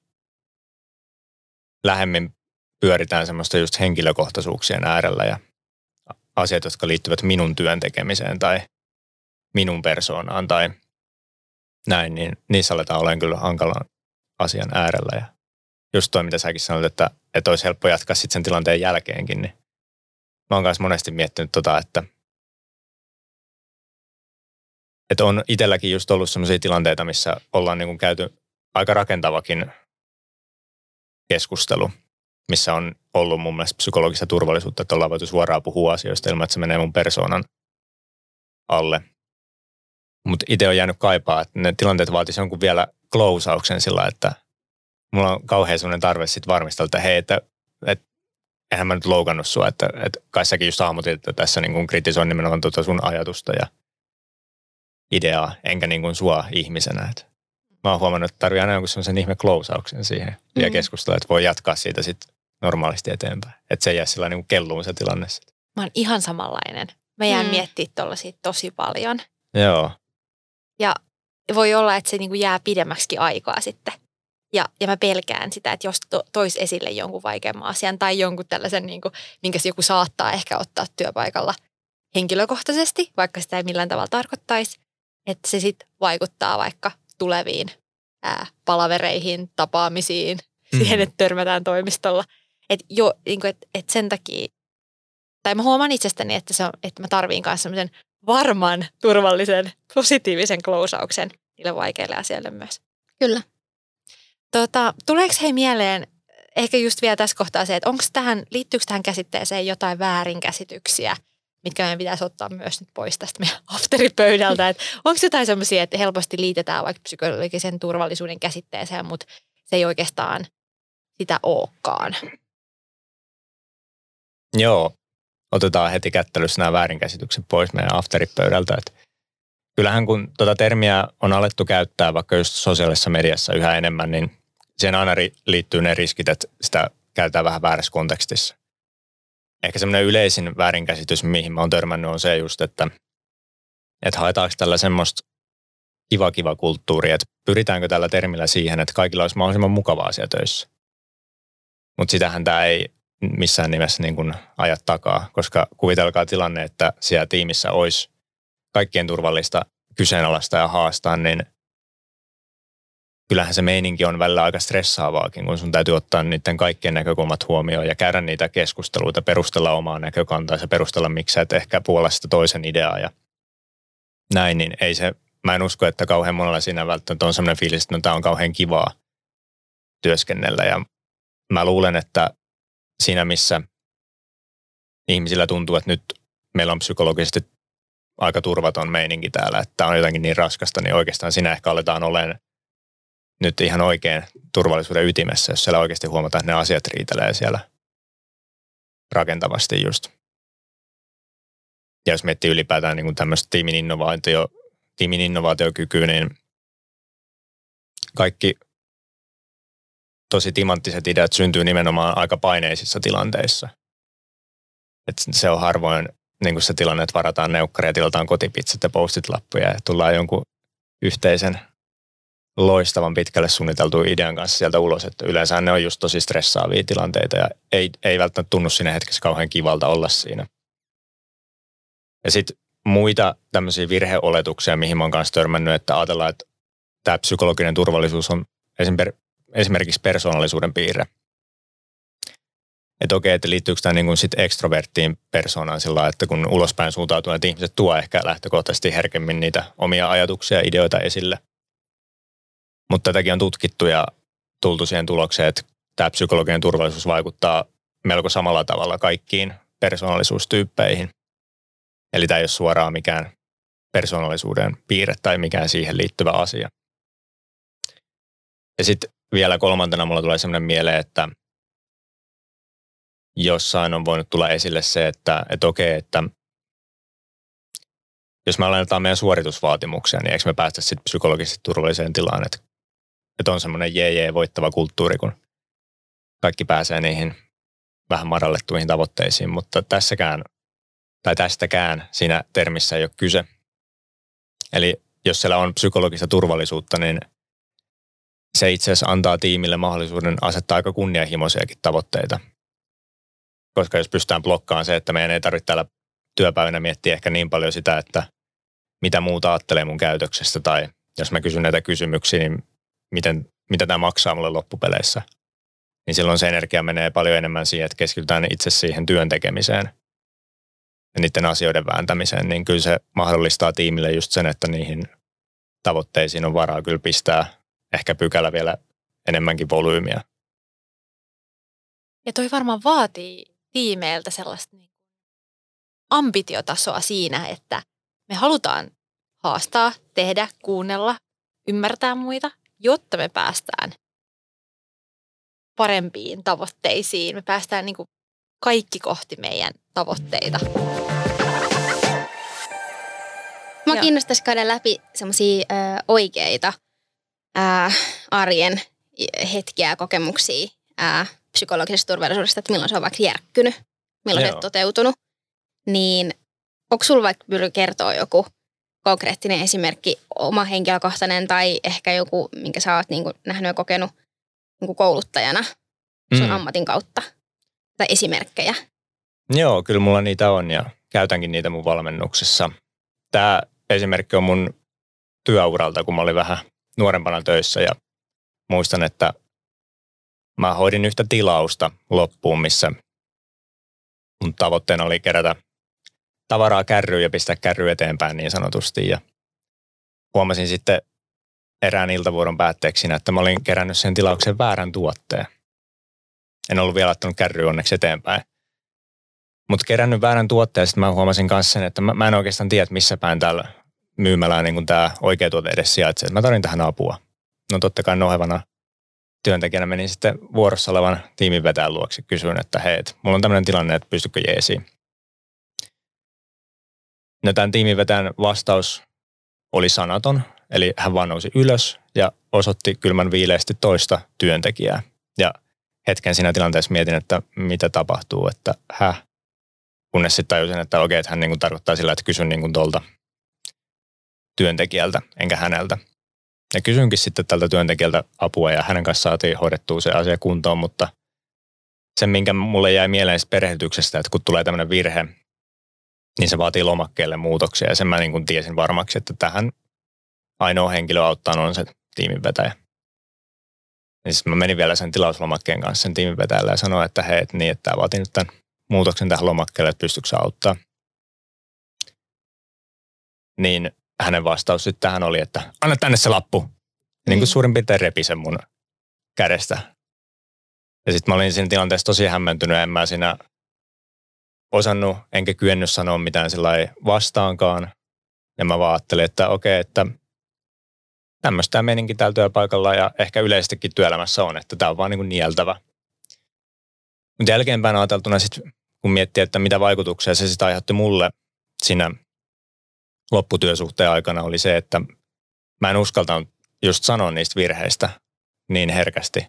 lähemmin pyöritään semmoista just henkilökohtaisuuksien äärellä ja asiat, jotka liittyvät minun työn tekemiseen tai minun persoonaan tai näin, niin niissä aletaan olemaan kyllä hankalan asian äärellä. Ja just toi, mitä säkin sanoit, että olisi helppo jatkaa sitten sen tilanteen jälkeenkin, niin mä oon kanssa monesti miettinyt että on itselläkin just ollut sellaisia tilanteita, missä ollaan niin kuin käyty aika rakentavakin keskustelu, missä on ollut mun mielestä psykologista turvallisuutta, että ollaan voitu suoraan puhua asioista ilman, että se menee mun persoonan alle. Mutta itse on jäänyt kaipaa, että ne tilanteet vaatisivat jonkun vielä klousauksen sillä, että mulla on kauhean sellainen tarve sitten varmistella, että hei, että eihän mä nyt loukannut sua, että kai säkin just hahmotit, että tässä niin kuin kritisoin nimenomaan tuota sun ajatusta ja ideaa, enkä niin kuin sua ihmisenä. Et mä oon huomannut, että tarvii aina jonkun semmoisen ihme klousauksen siihen ja keskustella, että voi jatkaa siitä sitten normaalisti eteenpäin. Että se ei jää sillä niin kuin kelluun se tilanne sitten. Mä oon ihan samanlainen. Mä jään miettimään tuollaisia tosi paljon. Joo. Ja voi olla, että se niin kuin jää pidemmäksikin aikaa sitten. Ja mä pelkään sitä, että jos tois esille jonkun vaikeamman asian tai jonkun tällaisen, niin kuin, minkä joku saattaa ehkä ottaa työpaikalla henkilökohtaisesti, vaikka sitä ei millään tavalla tarkoittaisi, että se sitten vaikuttaa vaikka tuleviin palavereihin, tapaamisiin, siihen, että törmätään toimistolla. Että niinku, et sen takia, tai mä huomaan itsestäni, että mä tarviin myös semmoisen varman, turvallisen, positiivisen klousauksen niille vaikeille asioille myös. Kyllä. Tuleeko hei mieleen, ehkä just vielä tässä kohtaa se, että liittyykö tähän käsitteeseen jotain väärinkäsityksiä, mitkä meidän pitäisi ottaa myös nyt pois tästä meidän afteripöydältä. Onko jotain sellaisia, että helposti liitetään vaikka psykologisen turvallisuuden käsitteeseen, mutta se ei oikeastaan sitä olekaan? Joo, otetaan heti kättelyssä nämä väärinkäsitykset pois meidän afteripöydältä. Kyllähän kun tuota termiä on alettu käyttää vaikka just sosiaalisessa mediassa yhä enemmän, niin siihen aina liittyy ne riskit, että sitä käytetään vähän väärässä kontekstissa. Ehkä semmoinen yleisin väärinkäsitys, mihin mä oon törmännyt, on se just, että Että haetaanko tällä semmoista kiva kulttuuria, että pyritäänkö tällä termillä siihen, että kaikilla olisi mahdollisimman mukava asia töissä. Mutta sitähän tämä ei missään nimessä niin kuin aja takaa, koska kuvitelkaa tilanne, että siellä tiimissä olisi kaikkien turvallista kyseenalaista ja haastaa, niin kyllähän se meininki on välillä aika stressaavaakin, kun sun täytyy ottaa niiden kaikkien näkökulmat huomioon ja käydä niitä keskusteluita, perustella omaa näkökantaa ja perustella miksi et ehkä puolella sitä toisen ideaa ja näin, niin ei se, mä en usko, että kauhean monella siinä välttämättä on sellainen fiilis, että no, tämä on kauhean kivaa työskennellä ja mä luulen, että siinä missä ihmisillä tuntuu, että nyt meillä on psykologisesti aika turvaton meininki täällä, että tämä on jotenkin niin raskasta, niin oikeastaan siinä ehkä aletaan olemaan nyt ihan oikein turvallisuuden ytimessä, jos siellä oikeasti huomataan, että ne asiat riitelee siellä rakentavasti just. Ja jos miettii ylipäätään niin kuin tämmöistä tiimin innovaatiokykyä, niin kaikki tosi timanttiset ideat syntyy nimenomaan aika paineisissa tilanteissa. Et se on harvoin niin kuin se tilanne, että varataan neukkaria, tilataan kotipizzat ja post-it-lappuja ja tullaan jonkun yhteisen loistavan pitkälle suunniteltuun idean kanssa sieltä ulos. Että yleensä ne on just tosi stressaavia tilanteita ja ei välttämättä tunnu siinä hetkessä kauhean kivalta olla siinä. Ja sitten muita tämmöisiä virheoletuksia, mihin mä oon kanssa törmännyt, että ajatellaan, että tämä psykologinen turvallisuus on esimerkiksi persoonallisuuden piirre. Että okei, että liittyykö tämä niin kuin sit ekstroverttiin persoonaan sillä lailla, että kun ulospäin suuntautuneet ihmiset tuo ehkä lähtökohtaisesti herkemmin niitä omia ajatuksia ja ideoita esille. Mutta tätäkin on tutkittu ja tultu siihen tulokseen, että tämä psykologinen turvallisuus vaikuttaa melko samalla tavalla kaikkiin persoonallisuustyyppeihin. Eli tämä ei ole suoraan mikään persoonallisuuden piirre tai mikään siihen liittyvä asia. Ja sitten vielä kolmantena mulla tulee sellainen mieleen, että jossain on voinut tulla esille se, että okei, että jos me alennetaan meidän suoritusvaatimuksia, niin eikö me päästä sitten psykologisesti turvalliseen tilaan, että on semmoinen voittava kulttuuri, kun kaikki pääsee niihin vähän madallettuihin tavoitteisiin, mutta tästäkään siinä termissä ei ole kyse. Eli jos siellä on psykologista turvallisuutta, niin se itse asiassa antaa tiimille mahdollisuuden asettaa aika kunnianhimoisiakin tavoitteita. Koska jos pystytään blokkaamaan se, että meidän ei tarvitse täällä työpäivänä miettiä ehkä niin paljon sitä, että mitä muuta ajattelee mun käytöksestä tai jos mä kysyn näitä kysymyksiä, niin mitä tämä maksaa mulle loppupeleissä. Niin silloin se energia menee paljon enemmän siihen, että keskitytään itse siihen työn tekemiseen ja niiden asioiden vääntämiseen. Niin kyllä se mahdollistaa tiimille just sen, että niihin tavoitteisiin on varaa kyllä pistää ehkä pykälä vielä enemmänkin volyymiä. Ja toi varmaan vaatii tiimeiltä sellaista ambitiotasoa siinä, että me halutaan haastaa, tehdä, kuunnella, ymmärtää muita, jotta me päästään parempiin tavoitteisiin. Me päästään niin kuin kaikki kohti meidän tavoitteita. Mä kiinnostaisi käydä läpi semmoisia oikeita arjen hetkiä ja kokemuksia psykologisesta turvallisuudesta, että milloin se on vaikka järkkynyt, milloin se on toteutunut. Niin onko sulla vaikka pyydä kertoa joku konkreettinen esimerkki, oma henkilökohtainen tai ehkä joku, minkä sä oot niin kuin nähnyt ja kokenut niin kuin kouluttajana sun ammatin kautta tai esimerkkejä? Joo, kyllä mulla niitä on ja käytänkin niitä mun valmennuksessa. Tämä esimerkki on mun työuralta, kun mä olin vähän nuorempana töissä ja muistan, että mä hoidin yhtä tilausta loppuun, missä mun tavoitteena oli kerätä tavaraa kärryyn ja pistää kärry eteenpäin niin sanotusti. Ja huomasin sitten erään iltavuoron päätteeksi, että mä olin kerännyt sen tilauksen väärän tuotteen. En ollut vielä laittanut kärryä onneksi eteenpäin. Mutta kerännyt väärän tuotteen, sitten mä huomasin myös sen, että mä en oikeastaan tiedä, missä päin täällä myymälää niin tämä oikea tuote edes sijaitsee. Mä tarvin tähän apua. No totta kai nohevana työntekijänä menin sitten vuorossa olevan tiimin vetään luokse. Kysyin, että hei, mulla on tämmöinen tilanne, että pystytkö jeesiin? No tämän tiimin vetään vastaus oli sanaton, eli hän vaan nousi ylös ja osoitti kylmän viileästi toista työntekijää. Ja hetken siinä tilanteessa mietin, että mitä tapahtuu, että kunnes sitten tajusin, että okei, että hän niin kuin tarkoittaa sillä, että kysyn niin kuin tuolta työntekijältä, enkä häneltä. Ja kysynkin sitten tältä työntekijältä apua ja hänen kanssaan saatiin hoidettua se asia kuntoon, mutta se, minkä mulle jäi mieleen perehdytyksestä, että kun tulee tämmöinen virhe, niin se vaatii lomakkeelle muutoksia. Ja sen mä niin kuin tiesin varmaksi, että tähän ainoa henkilö auttaa on se tiiminvetäjä. Niin sitten mä menin vielä sen tilauslomakkeen kanssa sen tiiminvetäjälle ja sanoin, että hei, niin, että tämä vaatii nyt tämän muutoksen tähän lomakkeelle, että pystytkö sä auttaa. Niin hänen vastaus sitten tähän oli, että anna tänne se lappu. Ja niin kuin suurin piirtein repi sen mun kädestä. Ja sitten mä olin siinä tilanteessa tosi hämmentynyt, en mä siinä osannut, enkä kyennyt sanoa mitään sillai vastaankaan. Ja mä vaan ajattelin, että okei, että tämmöistä meininki täällä työpaikalla ja ehkä yleistäkin työelämässä on, että tää on vaan niin kuin nieltävä. Mutta jälkeenpäin ajateltuna sitten, kun miettii, että mitä vaikutuksia se sitä aiheutti mulle siinä lopputyösuhteen aikana, oli se, että mä en uskaltanut just sanoa niistä virheistä niin herkästi.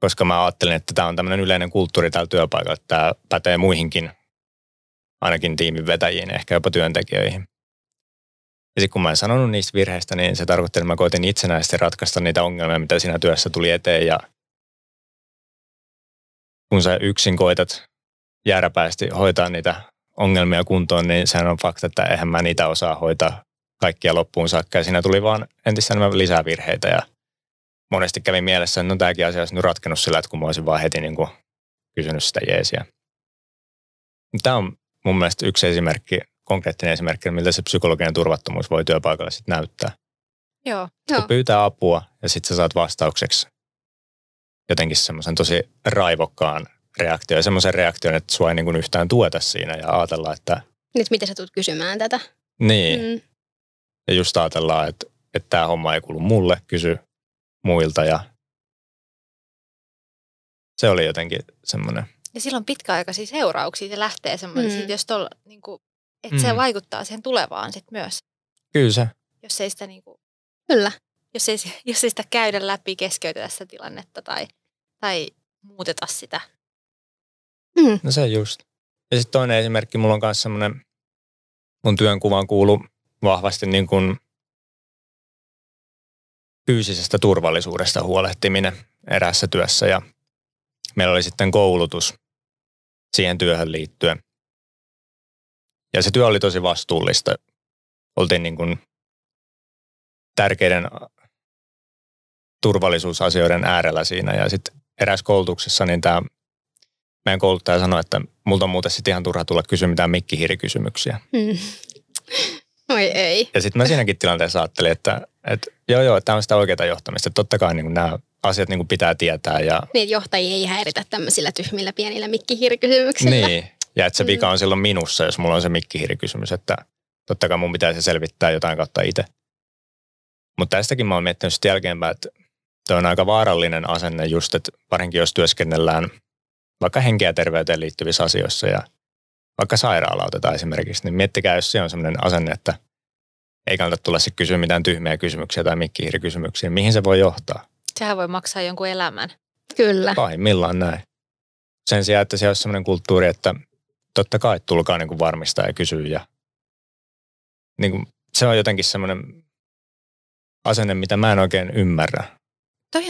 Koska mä ajattelin, että tämä on tämmöinen yleinen kulttuuri täällä työpaikalla, että tämä pätee muihinkin, ainakin tiimin vetäjiin, ehkä jopa työntekijöihin. Ja sitten kun mä en sanonut niistä virheistä, niin se tarkoitti, että mä koitin itsenäisesti ratkaista niitä ongelmia, mitä siinä työssä tuli eteen. Ja kun sä yksin koitat jääräpäisesti hoitaa niitä ongelmia kuntoon, niin sehän on fakta, että eihän mä niitä osaa hoitaa kaikkia loppuun saakka. Ja siinä tuli vaan entistä enemmän lisää virheitä ja monesti kävi mielessä, että no tämäkin asia olisi nyt ratkennut sillä, että kun mä olisin vaan heti niin kuin kysynyt sitä jeesiä. Tämä on mun mielestä yksi esimerkki, konkreettinen esimerkki, miltä se psykologinen turvattomuus voi työpaikalla sitten näyttää. Joo. Kun pyytää apua ja sitten sä saat vastaukseksi jotenkin semmoisen tosi raivokkaan reaktion ja semmoisen reaktion, että sua ei niin kuin yhtään tueta siinä ja ajatellaan, että nyt miten sä tulet kysymään tätä? Niin. Mm. Ja just ajatellaan, että tämä homma ei kuulu mulle, kysy muilta ja se oli jotenkin semmoinen. Ja silloin pitkäaikaisia seurauksia se lähtee semmoinen, jos tuolla, niin kuin, että se vaikuttaa siihen tulevaan sit myös. Kyllä se. Jos ei sitä niin kuin, kyllä. Jos ei sitä käydä läpi, keskeytetä sitä tilannetta tai muuteta sitä. Mm. No se just. Ja sitten toinen esimerkki, mulla on myös semmoinen, mun työnkuvaan kuuluu vahvasti niin kuin fyysisestä turvallisuudesta huolehtiminen eräässä työssä ja meillä oli sitten koulutus siihen työhön liittyen. Ja se työ oli tosi vastuullista. Oltiin niin kuin tärkeiden turvallisuusasioiden äärellä siinä ja sitten eräässä koulutuksessa niin tämä meidän kouluttaja sanoi, että multa on muuten sitten ihan turha tulla kysyä mitään mikkihirikysymyksiä. Oi ei. Ja sitten mä siinäkin tilanteessa ajattelin, että joo, tämä on sitä oikeaa johtamista. Totta kai niin nämä asiat niin pitää tietää. Ja niin, johtajia ei häiritä tämmöisillä tyhmillä pienillä mikkihirikysymyksillä. Niin, ja että se vika on silloin minussa, jos mulla on se mikkihirikysymys, että totta kai mun pitää se selvittää jotain kautta itse. Mutta tästäkin mä oon miettinyt sitten jälkeenpäin, että toi on aika vaarallinen asenne just, että varsinkin jos työskennellään vaikka henkeä ja terveyteen liittyvissä asioissa ja vaikka sairaala otetaan esimerkiksi, niin miettikää, jos se on sellainen asenne, että ei kannata tulla sitten kysyä mitään tyhmiä kysymyksiä tai mikkihirikysymyksiä. Mihin se voi johtaa? Sehän voi maksaa jonkun elämän. Kyllä. Pahimmillaan näin. Sen sijaan, että se on sellainen kulttuuri, että totta kai tulkaa niin kuin varmistaa ja kysyä. Ja niin kuin se on jotenkin sellainen asenne, mitä mä en oikein ymmärrä. Toi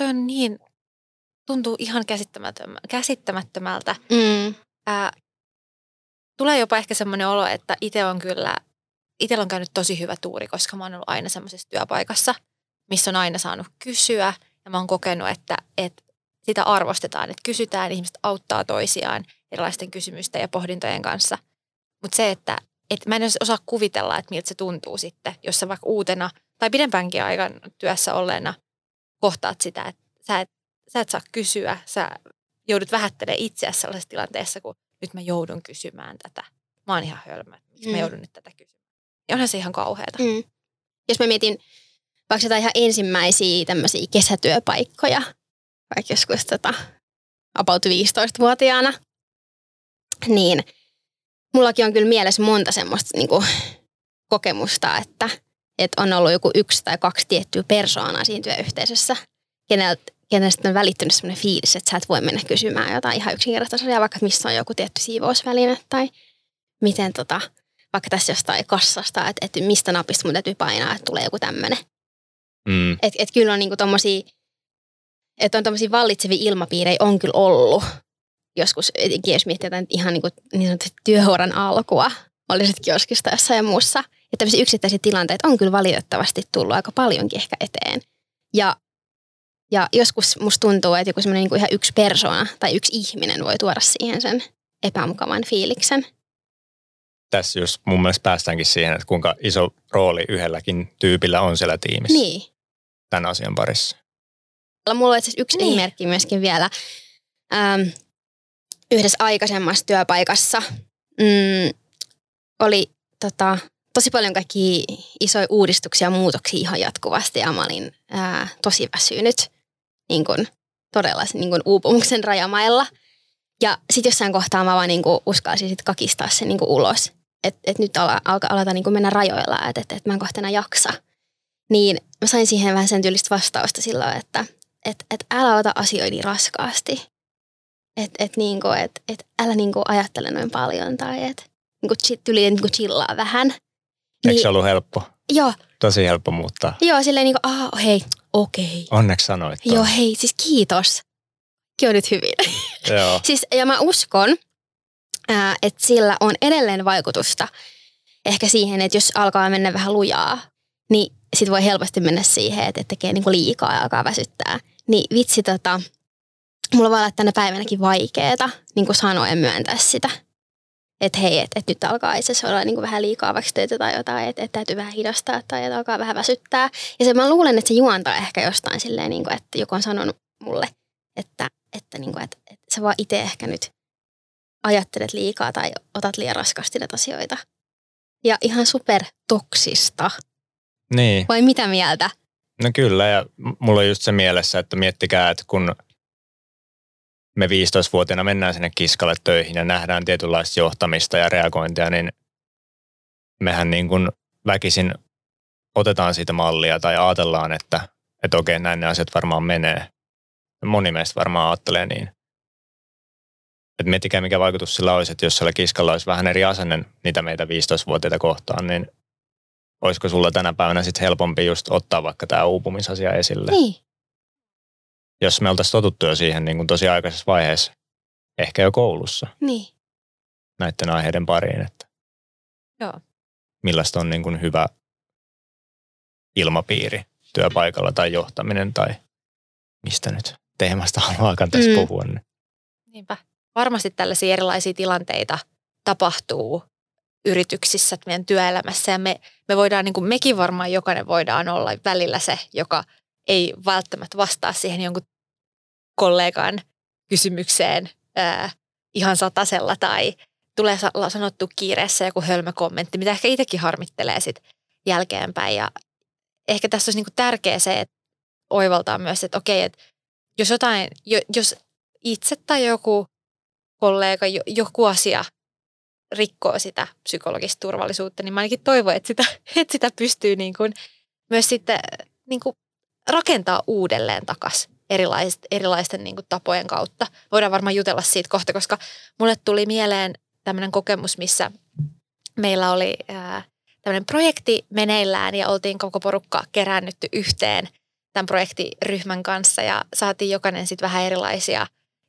on niin, tuntuu ihan käsittämättömältä. Tulee jopa ehkä semmoinen olo, että itsellä on käynyt tosi hyvä tuuri, koska mä oon ollut aina semmoisessa työpaikassa, missä on aina saanut kysyä. Ja mä oon kokenut, että sitä arvostetaan, että kysytään, ihmiset auttaa toisiaan erilaisten kysymysten ja pohdintojen kanssa. Mutta se, että mä en osaa kuvitella, että miltä se tuntuu sitten, jos sä vaikka uutena tai pidempäänkin aikaan työssä olleena kohtaat sitä, että sä et saa kysyä. Sä joudut vähättelemään itseäsi sellaisessa tilanteessa, kun nyt mä joudun kysymään tätä. Mä oon ihan hölmö, miksi mä joudun nyt tätä kysymään. Ja onhan se ihan kauheata. Jos mä mietin vaikka jotain ihan ensimmäisiä tämmöisiä kesätyöpaikkoja, vaikka joskus about 15-vuotiaana, niin mullakin on kyllä mielessä monta semmoista niinku kokemusta, että on ollut joku yksi tai kaksi tiettyä persoonaa siinä työyhteisössä, kenestä on välittynyt semmoinen fiilis, että sä et voi mennä kysymään jotain ihan yksinkertaista asiaa, vaikka missä on joku tietty siivousväline tai miten vaikka tässä jostain kassasta, että mistä napista mun täytyy painaa, että tulee joku tämmöinen. Mm. Että kyllä on niinku tommosia, että on tommosia vallitsevia ilmapiirejä on kyllä ollut. Joskus, etenkin jos miettii jotain ihan niinku, niin sanotusti työuran alkua, olisit kioskista jossain muussa. Että tämmöisiä yksittäisiä tilanteita on kyllä valitettavasti tullut aika paljonkin ehkä eteen. Ja joskus musta tuntuu, että joku semmoinen niinku ihan yksi persoona tai yksi ihminen voi tuoda siihen sen epämukavan fiiliksen. Tässä just mun mielestä päästäänkin siihen, että kuinka iso rooli yhdelläkin tyypillä on siellä tiimissä. Niin. Tämän asian parissa. Mulla on itse asiassa yksi esimerkki myöskin vielä. Yhdessä aikaisemmassa työpaikassa oli tosi paljon kaikki isoja uudistuksia ja muutoksia ihan jatkuvasti. Ja mä olin tosi väsynyt, niin kun, todella niin kun uupumuksen rajamailla. Ja sitten jossain kohtaa mä vaan niinku uskalsin sit kakistaa sen niinku ulos. Että et nyt alkaa niinku mennä rajoilla, että et mä en kohta enää jaksa. Niin mä sain siihen vähän sen tyylistä vastausta silloin, että et älä ota asioita raskaasti. Että niinku, et älä niinku ajattele noin paljon tai että niinku chillaa vähän. Niin, eikö se ollut helppo? Joo. Tosi helppo muuttaa. Joo, silleen niinku, hei, okei. Onneksi sanoit. Toi. Joo, hei, siis kiitos. Kyllä nyt hyvin. Joo. Siis, ja mä uskon, että sillä on edelleen vaikutusta ehkä siihen, että jos alkaa mennä vähän lujaa, niin sit voi helposti mennä siihen, että tekee niinku liikaa ja alkaa väsyttää. Niin vitsi, mulla voi olla tänä päivänäkin vaikeeta niinku sanoa ja myöntää sitä. Että hei, että nyt alkaa itse asiassa olla niinku vähän liikaa vaikka töitä tai jotain, että täytyy vähän hidastaa tai että alkaa vähän väsyttää. Ja se, mä luulen, että se juontaa ehkä jostain silleen, niinku, että joku on sanonut mulle, että sä vaan itse ehkä nyt ajattelet liikaa tai otat liian raskasti näitä asioita. Ja ihan supertoksista. Niin. Vai mitä mieltä? No kyllä, ja mulla on just se mielessä, että miettikää, että kun me 15-vuotiaana mennään sinne kiskalle töihin ja nähdään tietynlaista johtamista ja reagointia, niin mehän niin kuin väkisin otetaan siitä mallia tai ajatellaan, että okei, näin ne asiat varmaan menee. Moni meistä varmaan ajattelee niin. Että miettikää, mikä vaikutus sillä olisi, että jos siellä kiskalla olisi vähän eri asenne niitä meitä 15-vuotiaita kohtaan, niin olisiko sulla tänä päivänä sitten helpompi just ottaa vaikka tämä uupumisasia esille? Niin. Jos me oltaisiin totuttu jo siihen niin kuin tosi aikaisessa vaiheessa, ehkä jo koulussa, niin näiden aiheiden pariin, että joo, millaista on niin kuin hyvä ilmapiiri työpaikalla tai johtaminen tai mistä nyt teemasta haluaakaan tässä puhua. Niin. Niinpä. Varmasti tällaisia erilaisia tilanteita tapahtuu yrityksissä, meidän työelämässä. Ja me voidaan, niin kuin mekin varmaan jokainen voidaan olla välillä se, joka ei välttämättä vastaa siihen jonkun kollegan kysymykseen ihan satasella. Tai tulee sanottu kiireessä joku hölmökommentti, mitä ehkä itsekin harmittelee sit jälkeenpäin. Ja ehkä tässä olisi niin kuin tärkeää se, että oivaltaa myös, että okei, että jos itse tai joku kollega, joku asia rikkoo sitä psykologista turvallisuutta, niin mä ainakin toivon, että sitä pystyy niin kuin myös sitten niin kuin rakentaa uudelleen takaisin erilaisten niin kuin tapojen kautta. Voidaan varmaan jutella siitä kohta, koska mulle tuli mieleen tämmöinen kokemus, missä meillä oli tämmöinen projekti meneillään ja oltiin koko porukka keräännytty yhteen tämän projektiryhmän kanssa ja saatiin jokainen sitten vähän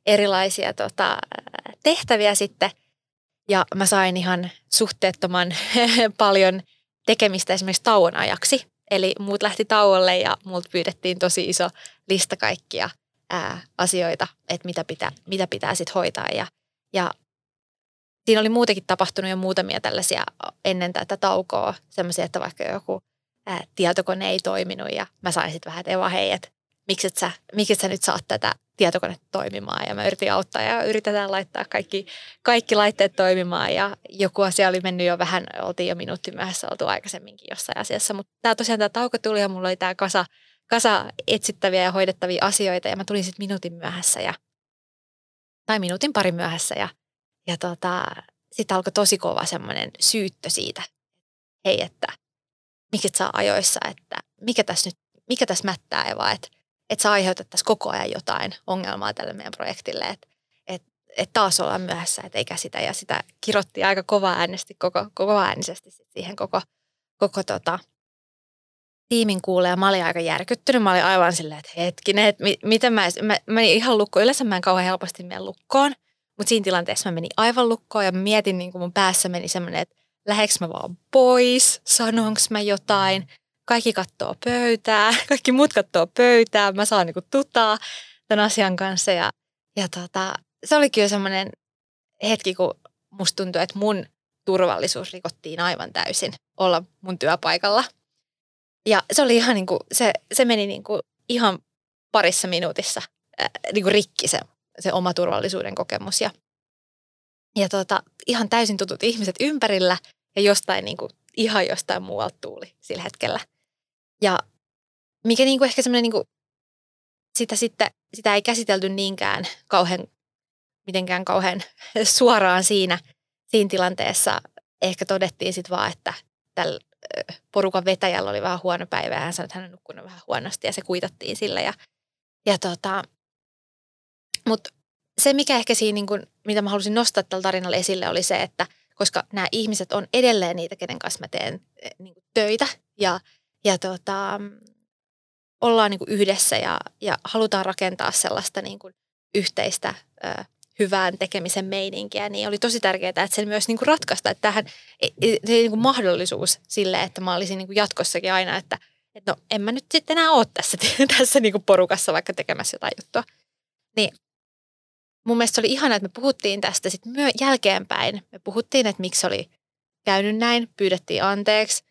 erilaisia tehtäviä sitten. Ja mä sain ihan suhteettoman paljon tekemistä esimerkiksi tauon ajaksi. Eli muut lähti tauolle ja multa pyydettiin tosi iso lista kaikkia asioita, että mitä pitää sitten hoitaa. Ja siinä oli muutenkin tapahtunut jo muutamia tällaisia ennen tätä taukoa, semmoisia, että vaikka joku tietokone ei toiminut ja mä sain sitten vähän, että Eva, hei, että miksi et sä nyt saat tätä tietokonetta toimimaan, ja mä yritin auttaa ja yritetään laittaa kaikki laitteet toimimaan ja joku asia oli mennyt jo vähän, oltiin jo minuutti myöhässä oltu aikaisemminkin jossain asiassa, mutta tosiaan tämä tauko tuli ja mulla oli tämä kasa etsittäviä ja hoidettavia asioita ja mä tulin sitten minuutin myöhässä tai minuutin pari myöhässä ja sitten alkoi tosi kova semmoinen syyttö siitä, hei, että miksi et saa ajoissa, että mikä tässä mättää, Eva, että sä aiheutat tässä koko ajan jotain ongelmaa tälle meidän projektille, että että taas ollaan myöhässä, että eikä sitä. Ja sitä kirottiin aika kova äänisesti siihen koko tiimin kuulee, ja mä olin aika järkyttynyt. Mä olin aivan silleen, että hetkinen, että miten mä menin ihan lukkoon. Yleensä mä en kauhean helposti mene lukkoon, mutta siinä tilanteessa mä menin aivan lukkoon ja mietin, niin kuin mun päässä meni semmoinen, että lähdeks mä vaan pois, sanonks mä jotain. Kaikki kattoo pöytää, kaikki muut kattoo pöytää, mä saan niinku tutaa tämän asian kanssa. Ja se oli kyllä semmoinen hetki, kun musta tuntui, että mun turvallisuus rikottiin aivan täysin olla mun työpaikalla. Ja se oli ihan niin kuin, se meni niin kuin ihan parissa minuutissa niin kuin rikki se oma turvallisuuden kokemus. Ja ihan täysin tutut ihmiset ympärillä ja jostain niin kuin, ihan jostain muualta tuuli sillä hetkellä. Ja mikä niin kuin ehkä semmoinen, niin kuin, sitä ei käsitelty niinkään mitenkään kauhean suoraan siinä tilanteessa. Ehkä todettiin sitten vaan, että tällä porukan vetäjällä oli vähän huono päivä ja hän sanoi, että hän on nukkunut vähän huonosti ja se kuitattiin sillä. Mutta se, mikä ehkä siinä, niin kuin, mitä mä halusin nostaa tällä tarinalla esille, oli se, että koska nämä ihmiset on edelleen niitä, kenen kanssa mä teen niin kuin töitä ja ollaan niin kuin yhdessä ja halutaan rakentaa sellaista niin kuin yhteistä hyvään tekemisen meininkiä, niin oli tosi tärkeää, että se myös niin kuin ratkaista. Että tämähän se niin kuin mahdollisuus sille, että mä olisin niin kuin jatkossakin aina, että no en mä nyt sitten enää ole tässä niin kuin porukassa vaikka tekemässä jotain juttua. Niin. Mun mielestä oli ihanaa, että me puhuttiin tästä sitten jälkeenpäin. Me puhuttiin, että miksi oli käynyt näin, pyydettiin anteeksi.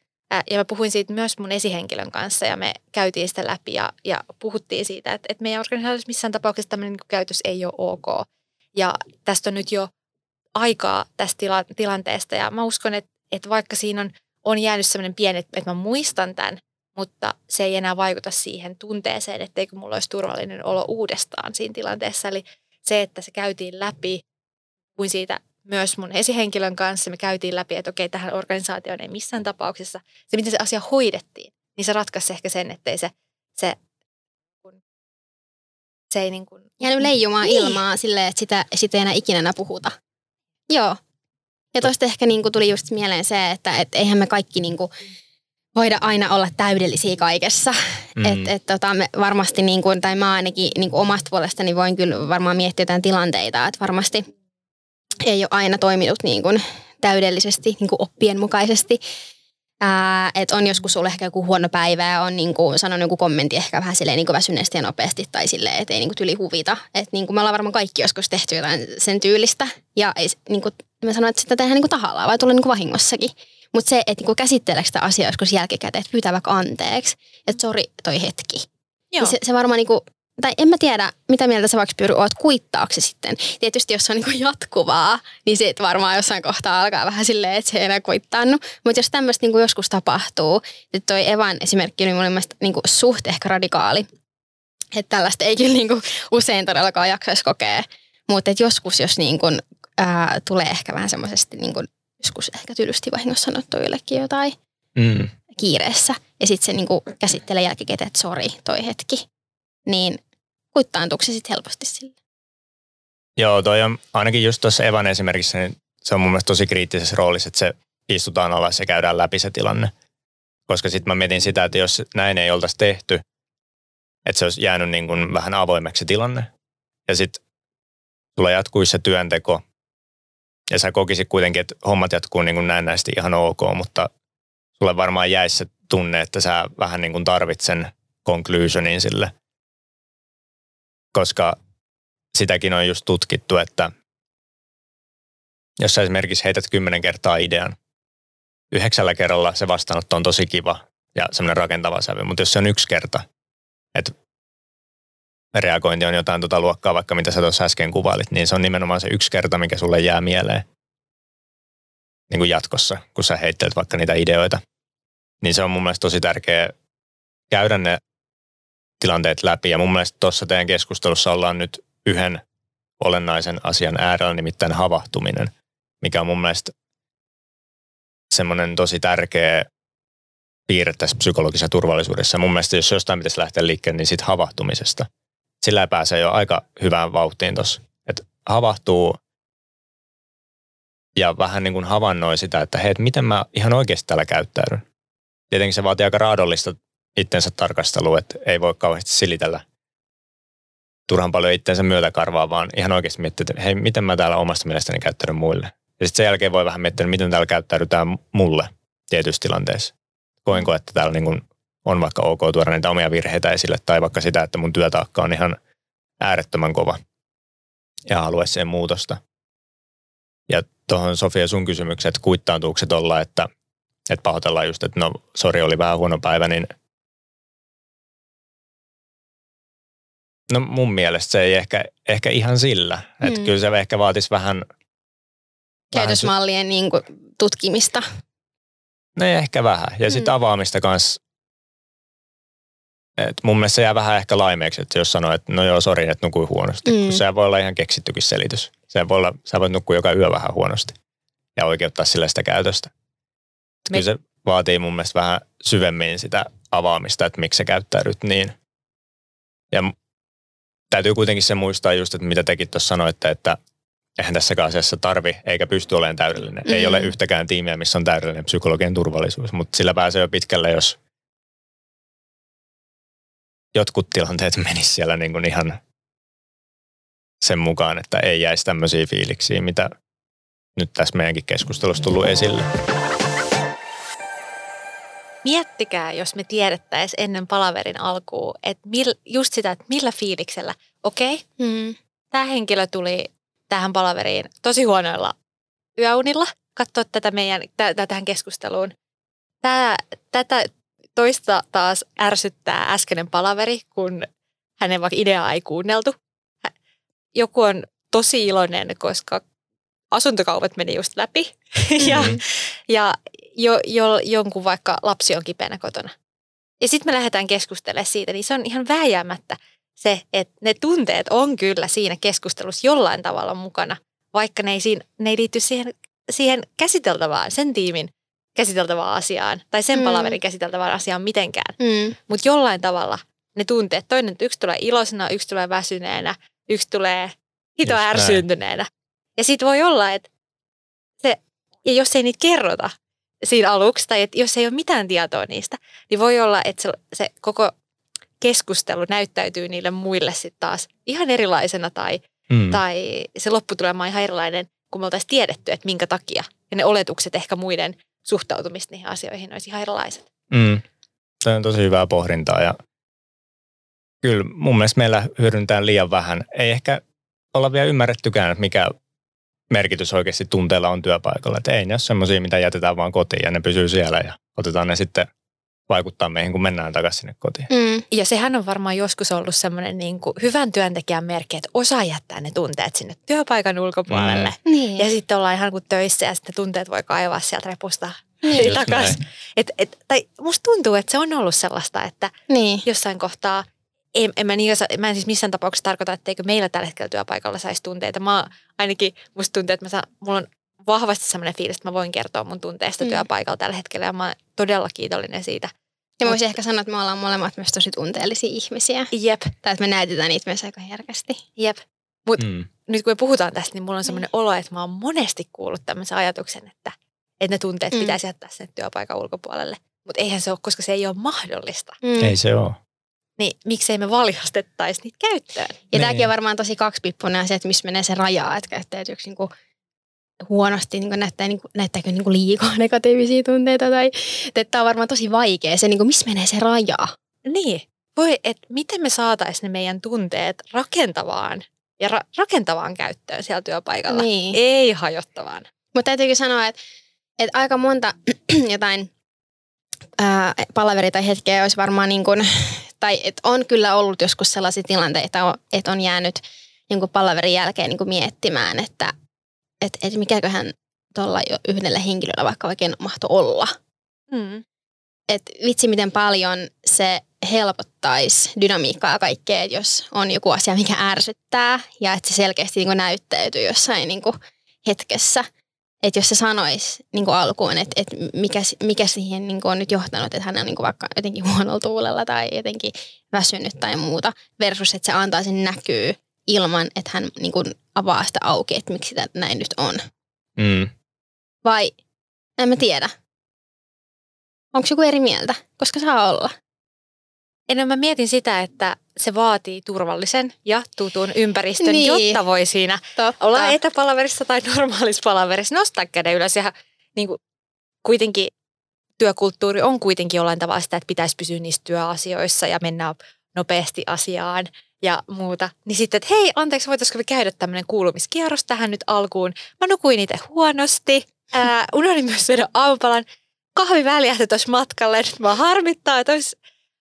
Ja mä puhuin siitä myös mun esihenkilön kanssa ja me käytiin sitä läpi ja puhuttiin siitä, että meidän organisaatiossa missään tapauksessa tämmöinen niin kuin käytös ei ole ok. Ja tästä on nyt jo aikaa tästä tilanteesta ja mä uskon, että vaikka siinä on jäänyt semmoinen pieni, että mä muistan tämän, mutta se ei enää vaikuta siihen tunteeseen, etteikö mulla olisi turvallinen olo uudestaan siinä tilanteessa. Eli se, että se käytiin läpi, kuin siitä myös mun esihenkilön kanssa me käytiin läpi, että okei, tähän organisaatioon ei missään tapauksessa. Se, miten se asia hoidettiin, niin se ratkaisi ehkä sen, ettei se ei niin kuin jäänyt leijumaan ilmaa silleen, että sitä ei enää ikinä enää puhuta. Joo. Ja toista ehkä niin kuin tuli just mieleen se, että eihän me kaikki niin kuin voida aina olla täydellisiä kaikessa. Mm. Me varmasti, niin kuin, tai mä ainakin niin kuin omasta puolestani voin kyllä varmaan miettiä jotain tilanteita, että varmasti ei ole aina toiminut niin kuin täydellisesti, niin kuin oppien mukaisesti. Että on joskus ollut ehkä joku huono päivä ja on niin kuin sanonut joku kommentti ehkä vähän silleen niin kuin väsyneesti ja nopeasti tai silleen, että ei niin kuin tyli huvita. Että niin kuin me ollaan varmaan kaikki joskus tehty jotain sen tyylistä ja ei, niin kuin, mä sanoin, että sitä tehdään niin kuin tahallaan vai tulee niin kuin vahingossakin. Mutta se, että niinku käsitteleekö sitä asiaa joskus jälkikäteen, että pyytää vaikka anteeksi, että sori toi hetki. Niin se varmaan, niinku, tai en mä tiedä, mitä mieltä sä vaikka Pyry oot, kuittaako se sitten. Tietysti jos se on niinku jatkuvaa, niin se varmaan jossain kohtaa alkaa vähän silleen, että se ei enää kuittaannut. Mutta jos tämmöistä niinku joskus tapahtuu, että toi Evan esimerkki oli mun mielestä niinku suht ehkä radikaali. Että tällaista ei kyllä niinku usein todellakaan jaksaisi kokea. Mutta joskus, jos niinku, tulee ehkä vähän semmoisesti niinku, joskus ehkä tylysti vahingossa sanottu jollekin jotain kiireessä. Ja sitten se niinku käsittelee jälkikäteen, että sori toi hetki. Niin kuittaantuuko se sitten helposti sille? Joo, toi on ainakin just tuossa Evan esimerkissä, niin se on mun mielestä tosi kriittisessä roolissa, että se istutaan alas ja käydään läpi se tilanne. Koska sitten mä mietin sitä, että jos näin ei oltaisi tehty, että se olisi jäänyt niin kuin vähän avoimeksi se tilanne. Ja sitten tulee jatkuisi se työnteko. Ja sä kokisit kuitenkin, että hommat jatkuu niin kuin näennäisesti ihan ok, mutta sulle varmaan jäisi se tunne, että sä vähän niin kuin tarvitset sen conclusionin sille. Koska sitäkin on just tutkittu, että jos sä esimerkiksi heität 10 kertaa idean, 9 kerralla se vastaanotto on tosi kiva ja semmoinen rakentava sävy, mutta jos se on 1 kerta, että reagointi on jotain tuota luokkaa, vaikka mitä sä tuossa äsken kuvailit, niin se on nimenomaan se 1 kerta, mikä sulle jää mieleen niin kuin jatkossa, kun sä heittelet vaikka niitä ideoita. Niin se on mun mielestä tosi tärkeää käydä ne tilanteet läpi. Ja mun mielestä tuossa teidän keskustelussa ollaan nyt yhden olennaisen asian äärellä, nimittäin havahtuminen, mikä on mun mielestä semmoinen tosi tärkeä piirre tässä psykologisessa turvallisuudessa. Mun mielestä jos jostain pitäisi lähteä liikkeelle, niin siitä havahtumisesta. Sillä pääsee jo aika hyvään vauhtiin tuossa. Että havahtuu ja vähän niin kuin havainnoi sitä, että hei, miten mä ihan oikeasti täällä käyttäydyn. Tietenkin se vaatii aika raadollista itsensä tarkastelua, että ei voi kauheasti silitellä turhan paljon itsensä myötäkarvaa, vaan ihan oikeasti miettiä, että hei, miten mä täällä omasta mielestäni käyttäydyn muille. Ja sitten sen jälkeen voi vähän miettiä, miten täällä käyttäydytään mulle tietyissä tilanteissa. Koenko, että täällä niin kuin on vaikka ok tuoda niitä omia virheitä esille tai vaikka sitä, että mun työtaakka on ihan äärettömän kova ja haluaisi sen muutosta. Ja tuohon Sofia sun kysymykseen, että kuittaantuuko se tolla, että pahoitellaan just, että no sori, oli vähän huono päivä, niin no mun mielestä se ei ehkä ihan sillä. Että kyllä se ehkä vaatisi vähän käytösmallien niin kuin tutkimista. No ehkä vähän. Ja sitten avaamista kanssa. Et mun mielestä se jää vähän ehkä laimeeksi, että jos sanoo, että no joo, sori, että nukuin huonosti. Kun sehän voi olla ihan keksittykin selitys. Sä voit nukkua joka yö vähän huonosti ja oikeuttaa sillä sitä käytöstä. Kyllä se vaatii mun mielestä vähän syvemmin sitä avaamista, että miksi sä käyttäydyt niin. Ja täytyy kuitenkin se muistaa just, että mitä tekin tuossa sanoitte, että eihän tässäkään asiassa tarvi eikä pysty olemaan täydellinen. Ei ole yhtäkään tiimiä, missä on täydellinen psykologian turvallisuus, mutta sillä pääsee jo pitkälle, jos jotkut tilanteet menisivät siellä niin kuin ihan sen mukaan, että ei jäisi tämmöisiä fiiliksiä, mitä nyt tässä meidänkin keskustelussa tullut esille. Miettikää, jos me tiedettäisiin ennen palaverin alkuun, että just sitä, että millä fiiliksellä. Okei, tämä henkilö tuli tähän palaveriin tosi huonoilla yöunilla. Katsoa tätä meidän, tähän keskusteluun. Tätä toista taas ärsyttää äskeinen palaveri, kun hänen vaikka ideaa ei kuunneltu. Joku on tosi iloinen, koska asuntokaupat meni just läpi ja jonkun vaikka lapsi on kipeänä kotona. Ja sitten me lähdetään keskustelemaan siitä, niin se on ihan vääjäämättä se, että ne tunteet on kyllä siinä keskustelussa jollain tavalla mukana, vaikka ne ei liity siihen käsiteltävään, sen tiimin käsiteltävään asiaan tai sen palaverin käsiteltävään asiaan mitenkään. Mutta jollain tavalla ne tunteet, yksi tulee iloisena, yksi tulee väsyneenä, yksi tulee hito ärsyyntyneenä. Ja sitten voi olla, että jos ei niitä kerrota siinä aluksi tai että jos ei ole mitään tietoa niistä, niin voi olla, että se koko keskustelu näyttäytyy niille muille sitten taas ihan erilaisena tai se lopputulema on ihan erilainen, kun me oltaisiin tiedetty, että minkä takia. Ja ne oletukset ehkä muiden suhtautumista niihin asioihin olisi ihan erilaiset. Tämä on tosi hyvää pohdintaa ja kyllä mun mielestä meillä hyödyntää liian vähän. Ei ehkä olla vielä ymmärrettykään, että mikä merkitys oikeasti tunteella on työpaikalla. Että ei ne ole semmoisia, mitä jätetään vaan kotiin ja ne pysyy siellä ja otetaan ne sitten vaikuttaa meihin, kun mennään takaisin sinne kotiin. Ja sehän on varmaan joskus ollut semmoinen niin kuin hyvän työntekijän merkki, että osaa jättää ne tunteet sinne työpaikan ulkopuolelle. Niin. Ja sitten ollaan ihan kuin töissä ja sitten ne tunteet voi kaivaa sieltä repusta takaisin. Musta tuntuu, että se on ollut sellaista, että jossain kohtaa, en siis missään tapauksessa tarkoita, etteikö meillä tällä hetkellä työpaikalla saisi tunteita. Ainakin musta tuntuu, että mulla on vahvasti sellainen fiilis, että mä voin kertoa mun tunteista työpaikalla tällä hetkellä ja mä oon todella kiitollinen siitä. Ja mä voisin ehkä sanoa, että me ollaan molemmat myös tosi tunteellisia ihmisiä. Jep. Tai että me näytetään niitä myös aika herkästi. Jep. Mutta nyt kun me puhutaan tästä, niin mulla on sellainen olo, että mä oon monesti kuullut tämmöisen ajatuksen, että ne tunteet pitäisi jättää sen työpaikan ulkopuolelle. Mutta eihän se ole, koska se ei ole mahdollista. Ei se ole. Niin miksei me valjastettaisi niitä käyttöön. Ja tämäkin on varmaan tosi kaksipippuinen asia, että missä menee se raja, että käyttäytyykö niinku huonosti, niin näyttääkö niin liikaa negatiivisia tunteita. Tämä on varmaan tosi vaikea, se, niin missä menee se raja. Niin, miten me saataisiin ne meidän tunteet rakentavaan käyttöön siellä työpaikalla, ei hajottavaan. Mutta täytyykin sanoa, että aika monta jotain palaveri tai hetkeä olisi varmaan, niin kuin, tai että on kyllä ollut joskus sellaisia tilanteita, että on jäänyt niin kuin palaverin jälkeen niin kuin miettimään, että mikäköhän tuolla jo yhdellä henkilöllä vaikka oikein mahtoi olla. Että vitsi, miten paljon se helpottaisi dynamiikkaa kaikkea, jos on joku asia, mikä ärsyttää ja että se selkeästi niin kuin näyttäytyy jossain niin kuin hetkessä. Että jos se sanoisi niin kuin alkuun, että mikä siihen niin kuin on nyt johtanut, että hän on niin kuin vaikka jotenkin huonolla tuulella tai jotenkin väsynyt tai muuta versus, että se antaa sen näkyy ilman, että hän niin kuin avaa sitä auki, että miksi sitä näin nyt on. Mm. Vai en mä tiedä. Onko joku eri mieltä? Koska saa olla. En mä mietin sitä, että se vaatii turvallisen ja tutun ympäristön, niin, jotta voi siinä totta olla etäpalaverissa tai normaalissa palaverissa nostaa käden ylös. Ja niin kuin, kuitenkin työkulttuuri on kuitenkin jollain tavalla sitä, että pitäisi pysyä niissä työasioissa ja mennä nopeasti asiaan ja muuta. Niin sitten, että hei, anteeksi, voitaisiko me käydä tämmöinen kuulumiskierros tähän nyt alkuun. Mä nukuin itse huonosti, unohdin myös syödä aamupalan. Kahvi väljähti tuossa matkalla ja nyt mä harmittaa, että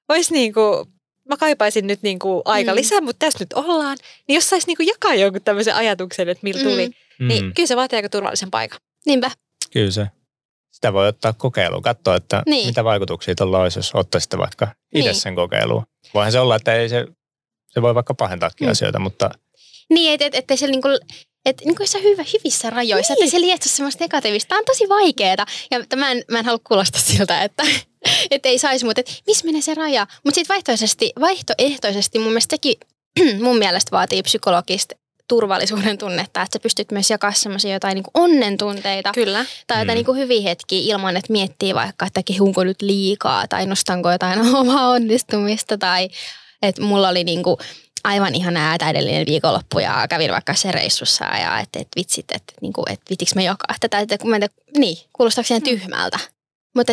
olisi niinku, mä kaipaisin nyt niinku aika lisää, mutta tässä nyt ollaan. Niin jos saisi niinku jakaa jonkun tämmöisen ajatuksen, että miltä tuli, niin kyllä se vaatii aika turvallisen paikan. Niinpä. Kyllä se. Sitä voi ottaa kokeiluun, katsoa, että mitä vaikutuksia tuolla olisi, jos ottaisi sitä vaikka itse sen kokeiluun. Voihan se olla, että ei se voi vaikka pahentaakin asioita, mutta... Niin, ettei se niinku... Että niin kuin se hyvissä rajoissa, että se lietso semmoista negatiivista. Tämä on tosi vaikeaa. Ja mä en halua kuulostaa siltä, että ei saisi, mutta missä menee se raja? Mutta sitten vaihtoehtoisesti mun mielestä sekin mun mielestä vaatii psykologista turvallisuuden tunnetta, että sä pystyt myös jakamaan semmoisia jotain niin kuin onnentunteita. Kyllä. Tai jotain niin kuin hyviä hetkiä ilman, että miettii vaikka, että kehunko nyt liikaa tai nostanko jotain omaa onnistumista tai että mulla oli niin kuin aivan ihanaa täydellinen viikonloppu ja kävin vaikka se reissussa ja että vitsit, että vitiks mä jakaa tätä, niin, kuulostaako siihen tyhmältä. Mutta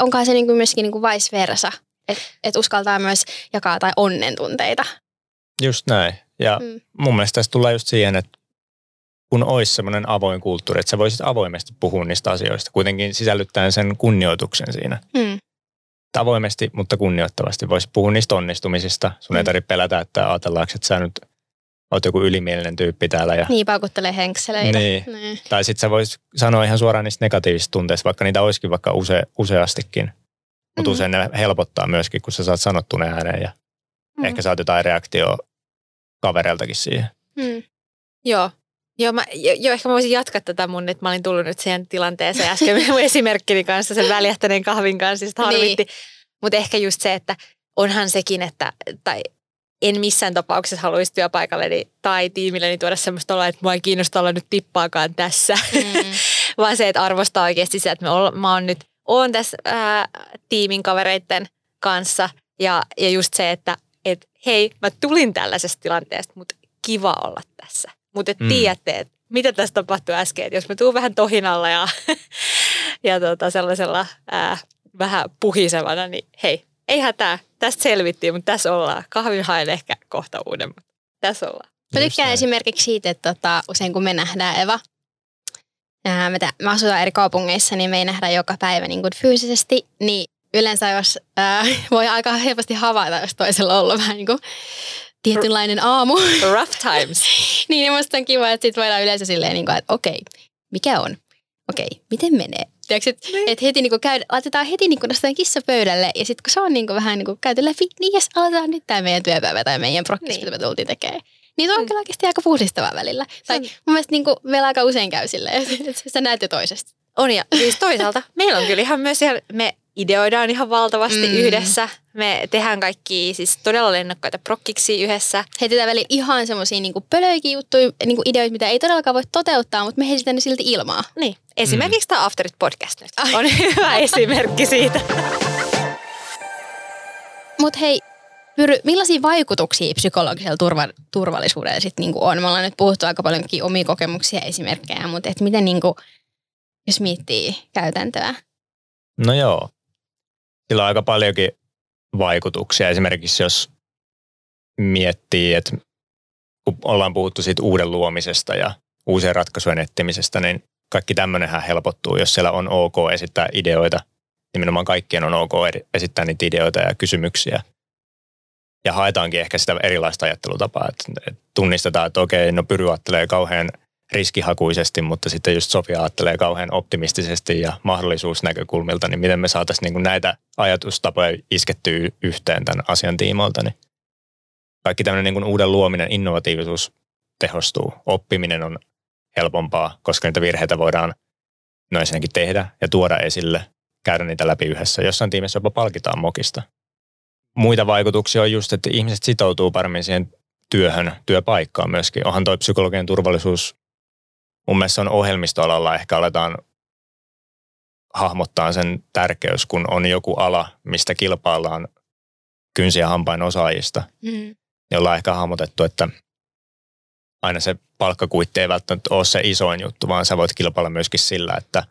onkaan se niinku myöskin niinku vice versa, että uskaltaa myös jakaa tai onnen tunteita. Just näin. Ja mun mielestä tässä tullaan just siihen, että kun olisi semmoinen avoin kulttuuri, että sä voisit avoimesti puhua niistä asioista, kuitenkin sisällyttäen sen kunnioituksen siinä. Avoimesti, mutta kunnioittavasti. Voisi puhua niistä onnistumisista. Sun ei tarvitse pelätä, että ajatellaanko, että sä nyt oot joku ylimielinen tyyppi täällä. Ja... Niin, paukuttelee henkseleitä. Niin. Tai sitten sä voisit sanoa ihan suoraan niistä negatiivisista tunteista, vaikka niitä olisikin vaikka useastikin. Mutta usein ne helpottaa myöskin, kun sä saat sanottu ne ääneen ja ehkä saat jotain reaktioa kavereiltakin siihen. Joo. Joo, ehkä mä voisin jatkaa tätä mun, että mä olin tullut nyt siihen tilanteeseen äsken mun esimerkkini kanssa, sen väljähtäneen kahvin kanssa, sitä harmitti. Niin. Mutta ehkä just se, että onhan sekin, että tai en missään tapauksessa haluaisi työpaikalleni tai tiimilleni tuoda semmoista olla, että mua ei kiinnosta olla nyt tippaakaan tässä, vaan se, että arvostaa oikeasti se, että mä oon tässä tiimin kavereiden kanssa ja just se, että hei, mä tulin tällaisesta tilanteesta, mutta kiva olla tässä. Mutta tiedätte, että mitä tässä tapahtui äsken, että jos mä tuun vähän tohinalla ja sellaisella vähän puhisevana, niin hei, ei hätää, tästä selvittiin, mutta tässä ollaan. Kahvin haen ehkä kohta uudemman. Tässä ollaan. Mä tykkään esimerkiksi siitä, että usein kun me nähdään Eva, me asutaan eri kaupungeissa, niin me ei nähdä joka päivä niin kuin fyysisesti, niin yleensä jos, voi aika helposti havaita, jos toisella on ollut vähän niin kuin tietynlainen aamu. Rough times. Niin, musta on kiva, että sit voidaan yleensä silleen, että okei, mikä on? Okei, miten menee? Tiedätkö, että heti laitetaan heti nostetaan kissa pöydälle ja sitten kun se on vähän käyty läpi, niin jes, aletaan nyt tämä meidän työpäivä tai meidän prokkis, mitä me tultiin tekemään. Niin se on kyllä oikeasti aika puhdistavaa välillä. Tai mun mielestä meillä aika usein käy silleen, että sä näet jo toisesta. On ja siis toisaalta meillä on kyllä ihan myös ihan, me ideoidaan ihan valtavasti yhdessä. Me tehdään kaikki siis todella lennokkaita prokkiksi yhdessä. Heitetään välillä ihan semmoisia pölöikiä juttuja, ideoita, mitä ei todellakaan voi toteuttaa, mutta me heitetään ne silti ilmaa. Niin. Esimerkiksi tämä AfterIT Podcast nyt on hyvä esimerkki siitä. Mutta hei, Pyry, millaisia vaikutuksia psykologisella turvallisuudella sitten on? Me ollaan nyt puhuttu aika paljonkin omia kokemuksia esimerkkejä, mutta et miten jos miettii käytäntöä? No joo. Sillä on aika paljonkin vaikutuksia. Esimerkiksi jos miettii, että kun ollaan puhuttu siitä uuden luomisesta ja uusien ratkaisujen etsimisestä, niin kaikki tämmöinenhän helpottuu, jos siellä on ok esittää ideoita. Nimenomaan kaikkien on ok esittää niitä ideoita ja kysymyksiä. Ja haetaankin ehkä sitä erilaista ajattelutapaa. Että tunnistetaan, että okei, no Pyry ajattelee kauhean riskihakuisesti, mutta sitten just Sofia ajattelee kauhean optimistisesti ja mahdollisuusnäkökulmilta, niin miten me saataisiin näitä ajatustapoja iskettyä yhteen tämän asian tiimoilta. Niin kaikki tämmöinen uuden luominen, innovatiivisuus tehostuu. Oppiminen on helpompaa, koska niitä virheitä voidaan ensinnäkin tehdä ja tuoda esille, käydä niitä läpi yhdessä. Jossain tiimissä jopa palkitaan mokista. Muita vaikutuksia on just, että ihmiset sitoutuu paremmin siihen työhön, työpaikkaan myöskin. Onhan toi psykologinen turvallisuus, mun mielestä on ohjelmistoalalla ehkä aletaan hahmottaa sen tärkeys, kun on joku ala, mistä kilpaillaan kynsin ja hampain osaajista, jolla on ehkä hahmotettu, että aina se palkkakuitti ei välttämättä ole se isoin juttu, vaan sä voit kilpailla myöskin sillä, että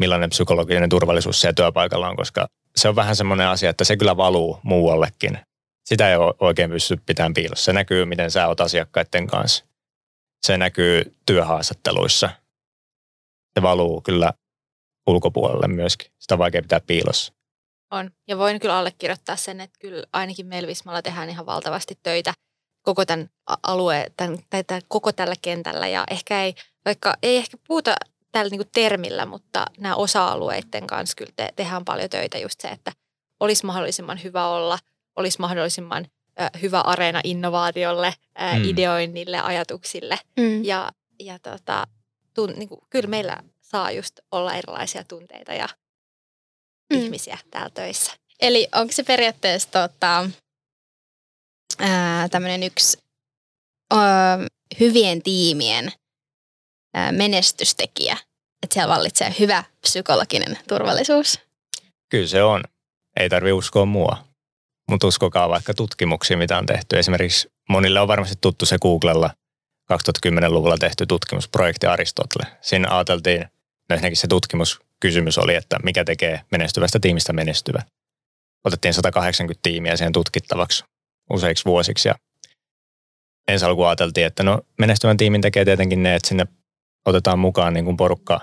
millainen psykologinen turvallisuus siellä työpaikalla on, koska se on vähän semmoinen asia, että se kyllä valuu muuallekin. Sitä ei ole oikein pysty pitämään piilossa. Se näkyy, miten sä oot asiakkaiden kanssa. Se näkyy työhaastatteluissa. Se valuu kyllä ulkopuolelle myöskin. Sitä on vaikea pitää piilossa. On. Ja voin kyllä allekirjoittaa sen, että kyllä ainakin meillä Vismalla tehdään ihan valtavasti töitä koko tämän alueen, tai koko tällä kentällä. Ja ehkä ei, vaikka ei ehkä puhuta tällä niin kuin termillä, mutta nämä osa-alueiden kanssa kyllä tehdään paljon töitä just se, että olisi mahdollisimman hyvä olla, olisi mahdollisimman hyvä areena innovaatiolle, ideoinnille, ajatuksille. Ja kyllä meillä saa just olla erilaisia tunteita ja ihmisiä täällä töissä. Eli onko se periaatteessa tämmöinen yksi hyvien tiimien menestystekijä, että siellä vallitsee hyvä psykologinen turvallisuus? Kyllä se on. Ei tarvitse uskoa mua, mutta uskokaa vaikka tutkimuksia, mitä on tehty. Esimerkiksi monille on varmasti tuttu se Googlella 2010-luvulla tehty tutkimusprojekti Aristotle. Siinä ajateltiin, no ensinnäkin se tutkimuskysymys oli, että mikä tekee menestyvästä tiimistä menestyvä. Otettiin 180 tiimiä siihen tutkittavaksi useiksi vuosiksi ja ensi alkuun ajateltiin, että no menestyvän tiimin tekee tietenkin ne, että sinne otetaan mukaan niin kuin porukka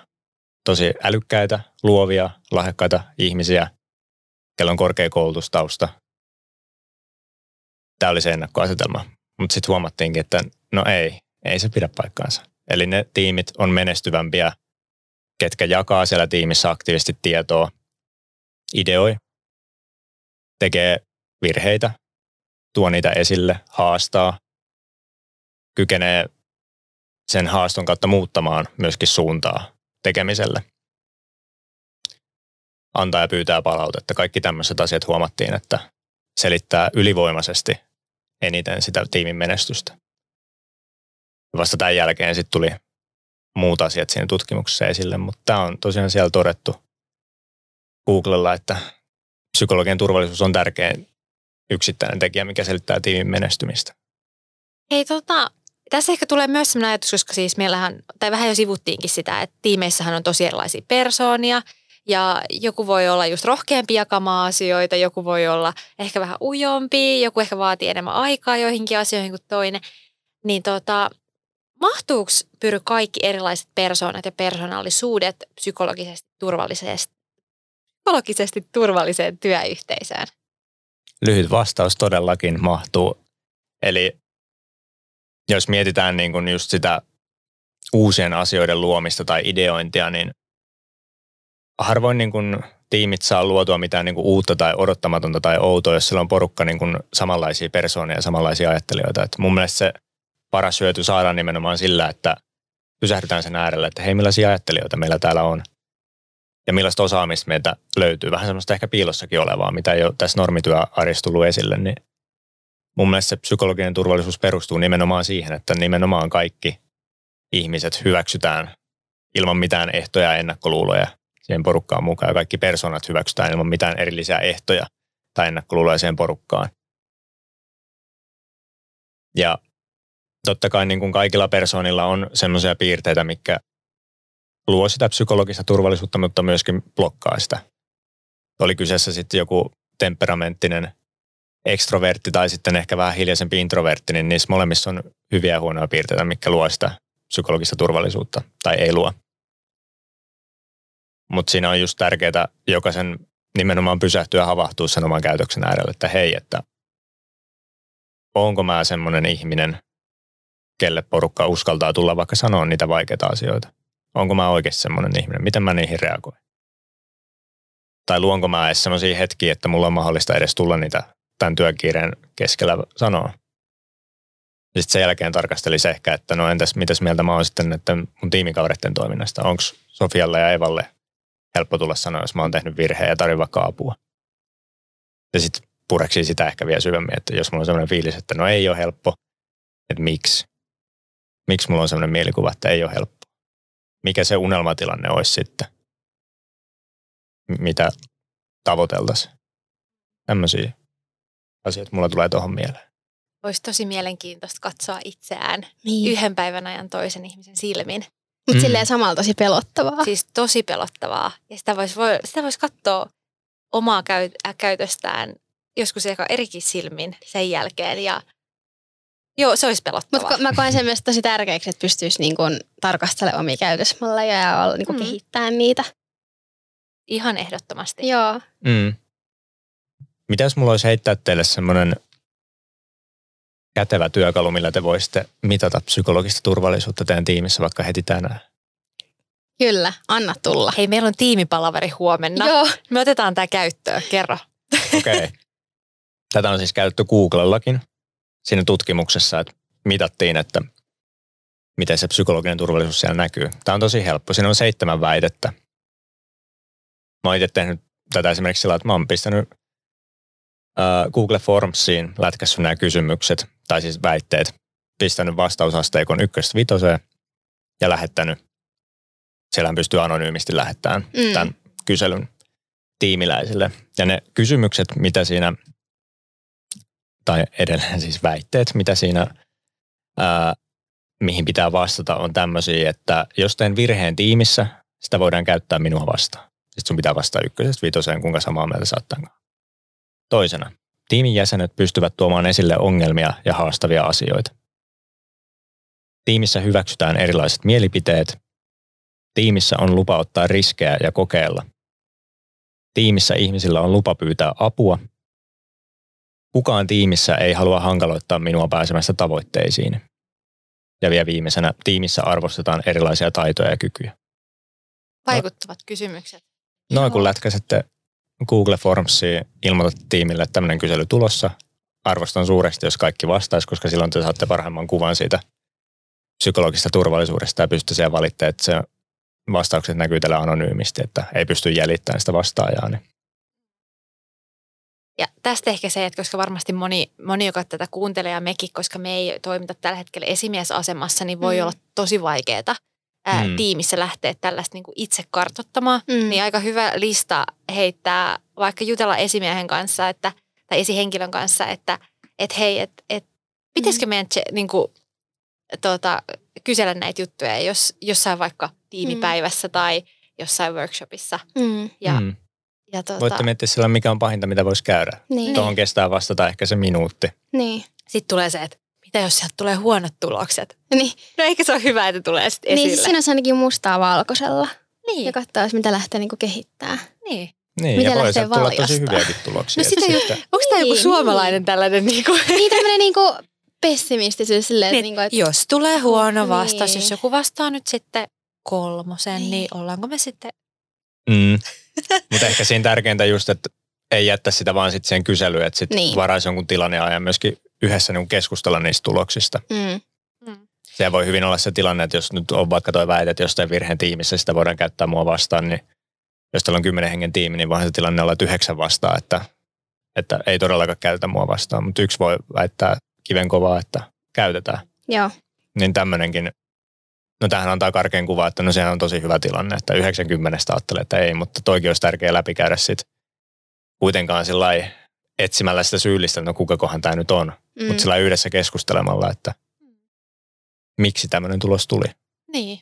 tosi älykkäitä, luovia, lahjakkaita ihmisiä, kello on korkeakoulutustausta. Tämä oli se ennakkoasetelma, mutta sitten huomattiinkin, että no ei se pidä paikkaansa. Eli ne tiimit on menestyvämpiä, ketkä jakaa siellä tiimissä aktiivisesti tietoa, ideoi, tekee virheitä, tuo niitä esille, haastaa, kykenee sen haaston kautta muuttamaan myöskin suuntaa tekemiselle. Antaa ja pyytää palautetta. Kaikki tämmöiset asiat huomattiin, että selittää ylivoimaisesti eniten sitä tiimin menestystä. Vasta tämän jälkeen sitten tuli muut asiat siinä tutkimuksessa esille, mutta tämä on tosiaan siellä todettu Googlella, että psykologinen turvallisuus on tärkein yksittäinen tekijä, mikä selittää tiimin menestymistä. Hei tässä ehkä tulee myös sellainen ajatus, koska siis meillähän, tai vähän jo sivuttiinkin sitä, että tiimeissähän on tosi erilaisia persoonia ja joku voi olla just rohkeampi jakamaan asioita, joku voi olla ehkä vähän ujompi, joku ehkä vaatii enemmän aikaa joihinkin asioihin kuin toinen. Niin mahtuuko Pyry kaikki erilaiset persoonat ja persoonallisuudet psykologisesti turvalliseen työyhteisöön? Lyhyt vastaus todellakin mahtuu. Eli jos mietitään niin kuin just sitä uusien asioiden luomista tai ideointia, niin harvoin niin kuin tiimit saa luotua mitään niin kuin uutta tai odottamatonta tai outoa, jos siellä on porukka niin kuin samanlaisia persoonia ja samanlaisia ajattelijoita. Et mun mielestä se paras hyöty saadaan nimenomaan sillä, että pysähdytään sen äärellä, että hei, millaisia ajattelijoita meillä täällä on ja millaista osaamista meiltä löytyy. Vähän semmoista ehkä piilossakin olevaa, mitä ei ole tässä normityöarjessa tullut esille, niin mun mielestä se psykologinen turvallisuus perustuu nimenomaan siihen, että nimenomaan kaikki ihmiset hyväksytään ilman mitään ehtoja ja ennakkoluuloja siihen porukkaan mukaan. Ja kaikki persoonat hyväksytään ilman mitään erillisiä ehtoja tai ennakkoluuloja siihen porukkaan. Ja totta kai niin kuin kaikilla persoonilla on semmoisia piirteitä, mitkä luo sitä psykologista turvallisuutta, mutta myöskin blokkaa sitä. Oli kyseessä sitten joku temperamenttinen ekstrovertti tai sitten ehkä vähän hiljaisempi introvertti, niin niissä molemmissa on hyviä ja huonoja piirteitä, mitkä luo sitä psykologista turvallisuutta tai ei luo. Mutta siinä on just tärkeää jokaisen nimenomaan pysähtyä ja havahtua sen oman käytöksen äärelle, että hei, että onko mä semmoinen ihminen, kelle porukka uskaltaa tulla vaikka sanoa niitä vaikeita asioita. Onko mä oikeasti semmoinen ihminen? Miten mä niihin reagoin? Tai luonko mä edes semmoisia hetkiä, että mulla on mahdollista edes tulla niitä tämän työkiireen keskellä sanoa. Sitten sen jälkeen tarkastelisi ehkä, että no entäs mitäs mieltä mä oon sitten, että mun tiimikavereiden toiminnasta. Onko Sofialle ja Evalle helppo tulla sanoa, jos mä oon tehnyt virheen ja tarvitsen vaikka apua. Ja sitten pureksii sitä ehkä vielä syvemmin, että jos mulla on sellainen fiilis, että no ei ole helppo, että miksi? Miksi mulla on sellainen mielikuva, että ei ole helppo? Mikä se unelmatilanne olisi sitten? Mitä tavoiteltaisiin? Tämmöisiä asioita mulla tulee tuohon mieleen. Olisi tosi mielenkiintoista katsoa itseään yhden päivän ajan toisen ihmisen silmin. Mutta silleen samalla tosi pelottavaa. Siis tosi pelottavaa. Ja sitä voisi katsoa omaa käytöstään joskus ehkä erikin silmin sen jälkeen. Ja joo, se olisi pelottavaa. Mutta mä koen sen myös tosi tärkeäksi, että pystyisi niinku tarkastelemaan omia käytösmalleja ja niinku kehittää niitä. Ihan ehdottomasti. Joo. Mitä jos mulla olisi heittää teille semmoinen kätevä työkalu, millä te voisitte mitata psykologista turvallisuutta teidän tiimissä vaikka heti tänään? Kyllä, anna tulla. Hei, meillä on tiimipalaveri huomenna. Joo. Me otetaan tämä käyttöön, kerro. Okei. Tätä on siis käytetty Googlellakin siinä tutkimuksessa, että mitattiin, että miten se psykologinen turvallisuus siellä näkyy. Tämä on tosi helppo. Siinä on 7 väitettä. Mä oon itse tehnyt tätä esimerkiksi sillä, että mä oon pistänyt Google Formsiin lätkässä nämä kysymykset, tai siis väitteet, pistänyt vastausasteikon 1-5 ja lähettänyt. Siellähän pystyy anonyymisti lähettämään tämän kyselyn tiimiläisille. Ja ne kysymykset, mitä siinä, tai edelleen siis väitteet, mitä siinä, mihin pitää vastata, on tämmöisiä, että jos teen virheen tiimissä, sitä voidaan käyttää minua vastaan. Sitten sun pitää vastata 1-5, kuinka samaa mieltä saattaankaan. Toisena, tiimin jäsenet pystyvät tuomaan esille ongelmia ja haastavia asioita. Tiimissä hyväksytään erilaiset mielipiteet. Tiimissä on lupa ottaa riskejä ja kokeilla. Tiimissä ihmisillä on lupa pyytää apua. Kukaan tiimissä ei halua hankaloittaa minua pääsemästä tavoitteisiin. Ja vielä viimeisenä, tiimissä arvostetaan erilaisia taitoja ja kykyjä. Vaikuttavat kysymykset. Noin kun lätkäsette Google Formsiin, ilmoitatte tiimille, että tämmöinen kysely tulossa. Arvostan suuresti, jos kaikki vastaisi, koska silloin te saatte parhaimman kuvan siitä psykologisesta turvallisuudesta ja pystytte siihen valittamaan, että se vastaukset näkyy tällä anonyymisti, että ei pysty jäljittämään sitä vastaajaa. Niin. Ja tästä ehkä se, että koska varmasti moni, joka tätä kuuntelee ja mekin, koska me ei toimita tällä hetkellä esimiesasemassa, niin voi olla tosi vaikeaa tiimissä lähteä tällaista niin kuin itse kartoittamaan, niin aika hyvä lista heittää, vaikka jutella esimiehen kanssa tai esihenkilön kanssa, että hei, että pitäisikö meidän niin kuin, kysellä näitä juttuja jossain vaikka tiimipäivässä tai jossain workshopissa. Ja voitte miettiä sillä, mikä on pahinta, mitä voisi käydä. Niin. Tuohon kestää vastata ehkä se minuutti. Niin. Sitten tulee se, että mitä jos sieltä tulee huonot tulokset? Niin. No ehkä se on hyvä, että tulee sitten esille. Niin, siinä on ainakin mustaa valkoisella. Niin. Ja katsoa, mitä lähtee niinku kehittää. Niin, mitä ja voi sieltä tulla tosi hyviäkin tuloksia. No sitä, onko tämä joku suomalainen tällainen? Niin, tämmöinen niinku pessimistisyys. Silleen, niin, että jos tulee huono vastaus, niin. Jos joku vastaa nyt sitten 3, niin ollaanko me sitten... Mutta ehkä siinä tärkeintä just, että ei jättä sitä vaan sitten sen kyselyyn, että sitten varaisi jonkun tilanneajan myöskin yhdessä niin keskustella niistä tuloksista. Se voi hyvin olla se tilanne, että jos nyt on vaikka toi väite, että jostain virheen tiimissä sitä voidaan käyttää mua vastaan, niin jos täällä on 10 hengen tiimi, niin voihan se tilanne olla, että 9 vastaan, että ei todellakaan käytetä mua vastaan. Mutta 1 voi väittää kiven kovaa, että käytetään. Joo. Niin tämmöinenkin, no tämähän antaa karkean kuva, että no sehän on tosi hyvä tilanne, että 90 ajattelee, että ei, mutta toikin olisi tärkeää läpikäydä sitten kuitenkaan sillä lailla etsimällä sitä syyllistä, että no kukakohan tämä nyt on, mutta sillä yhdessä keskustelemalla, että miksi tämmöinen tulos tuli. Niin.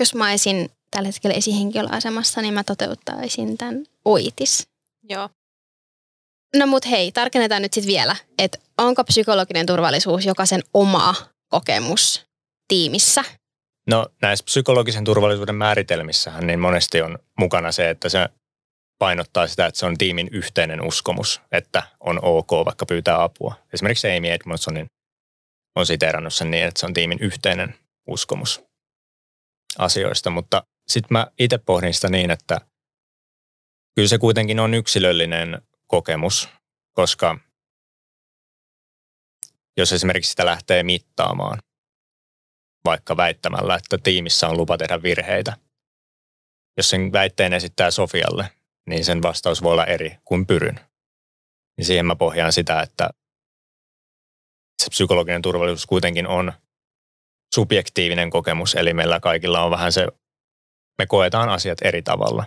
Jos mä olisin tällä hetkellä esihenkilöasemassa, niin mä toteuttaisin tämän oitis. Joo. No mut hei, tarkennetaan nyt sitten vielä, että onko psykologinen turvallisuus jokaisen oma kokemus tiimissä? No näissä psykologisen turvallisuuden määritelmissähän niin monesti on mukana se, että se painottaa sitä, että se on tiimin yhteinen uskomus, että on ok vaikka pyytää apua. Esimerkiksi Amy Edmondsonin on siteerannut sen niin, että se on tiimin yhteinen uskomus asioista, mutta sitten mä itse pohdin sitä niin, että kyllä se kuitenkin on yksilöllinen kokemus, koska jos esimerkiksi sitä lähtee mittaamaan vaikka väittämällä, että tiimissä on lupa tehdä virheitä, jos sen väitteen esittää Sofialle, niin sen vastaus voi olla eri kuin Pyryn. niin siihen mä pohjaan sitä, että se psykologinen turvallisuus kuitenkin on subjektiivinen kokemus, eli meillä kaikilla on vähän se, me koetaan asiat eri tavalla.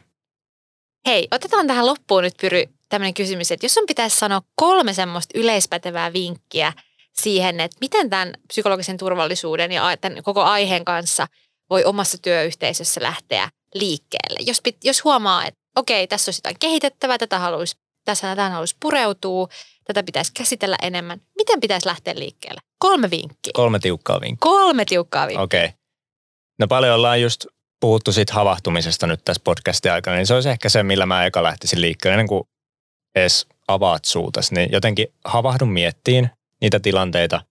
Hei, otetaan tähän loppuun nyt, Pyry, tämmöinen kysymys, että jos sun pitäisi sanoa 3 semmoista yleispätevää vinkkiä siihen, että miten tämän psykologisen turvallisuuden ja tämän koko aiheen kanssa voi omassa työyhteisössä lähteä liikkeelle. Jos huomaa, että okei, tässä olisi jotain kehitettävää, tähän haluaisi pureutua, tätä pitäisi käsitellä enemmän. Miten pitäisi lähteä liikkeelle? 3 vinkkiä. 3 tiukkaa vinkkiä. 3 tiukkaa vinkkiä. Okei. No paljon ollaan just puhuttu siitä havahtumisesta nyt tässä podcastin aikana, niin se olisi ehkä se, millä mä eka lähtisin liikkeelle, ennen kuin edes avaat suutas, niin jotenkin havahdun miettiin niitä tilanteita,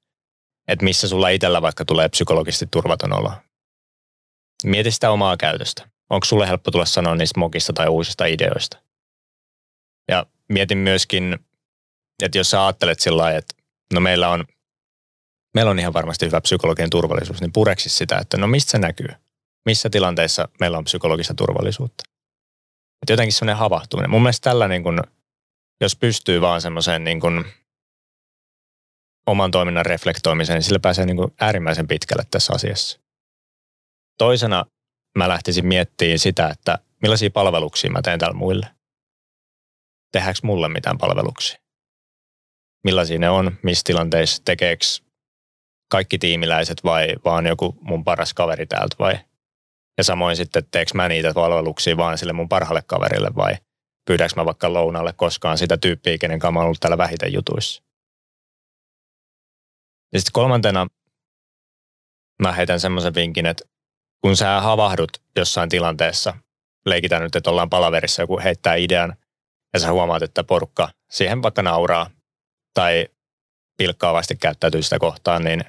että missä sulla itsellä vaikka tulee psykologisesti turvaton olo. Mieti sitä omaa käytöstä. Onko sulle helppo tulla sanoa niistä mokista tai uusista ideoista? Ja mietin myöskin, että jos sä ajattelet sillä lailla, että no meillä on ihan varmasti hyvä psykologinen turvallisuus, niin pureksi sitä, että no mistä se näkyy? Missä tilanteissa meillä on psykologista turvallisuutta? Et jotenkin semmoinen havahtuminen. Mun mielestä tällä niin kun, jos pystyy vaan semmoiseen niin kun oman toiminnan reflektoimiseen, niin sillä pääsee niin kun äärimmäisen pitkälle tässä asiassa. Toisena mä lähtisin miettimään sitä, että millaisia palveluksia mä teen täällä muille. Tehdäänkö mulle mitään palveluksia? Millaisia ne on? Missä tilanteissa? Tekeekö kaikki tiimiläiset vai vaan joku mun paras kaveri täältä vai? Ja samoin sitten, että teekö mä niitä palveluksia vaan sille mun parhaalle kaverille vai pyydäänkö mä vaikka lounaalle koskaan sitä tyyppiä, kenen kanssa mä oon ollut täällä vähiten jutuissa. Ja sitten 3. mä heitän semmoisen vinkin, että kun sä havahdut jossain tilanteessa, leikitään nyt, että ollaan palaverissa, joku heittää idean ja sä huomaat, että porukka siihen vaikka nauraa tai pilkkaavasti käyttäytyy sitä kohtaan, niin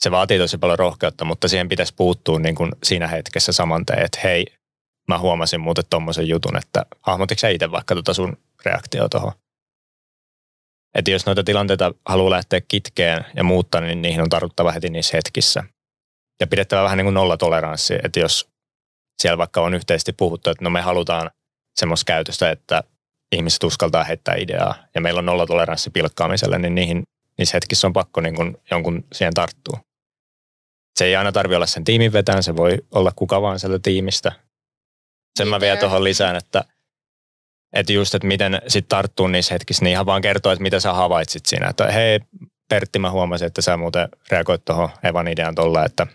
se vaatii tosi paljon rohkeutta, mutta siihen pitäisi puuttua niin kuin siinä hetkessä samanteen, että hei, mä huomasin muuten tommosen jutun, että hahmotitko sä itse vaikka sun reaktio tuohon? Että jos noita tilanteita haluaa lähteä kitkeen ja muuttaa, niin niihin on tartuttava heti niissä hetkissä. Ja pidettävä vähän niin kuin nollatoleranssi, että jos siellä vaikka on yhteisesti puhuttu, että no me halutaan semmoista käytöstä, että ihmiset uskaltaa heittää ideaa ja meillä on nollatoleranssi pilkkaamiselle, niin niissä hetkissä on pakko niin kuin jonkun siihen tarttua. Se ei aina tarvitse olla sen tiimin vetään, se voi olla kuka vaan sieltä tiimistä. Sen mä vielä tuohon lisään, että just, että miten sit tarttuu niissä hetkissä, niin ihan vaan kertoo, että mitä sä havaitsit siinä. Että hei Pertti, mä huomasin, että sä muuten reagoit tuohon Evan ideaan tuolla, että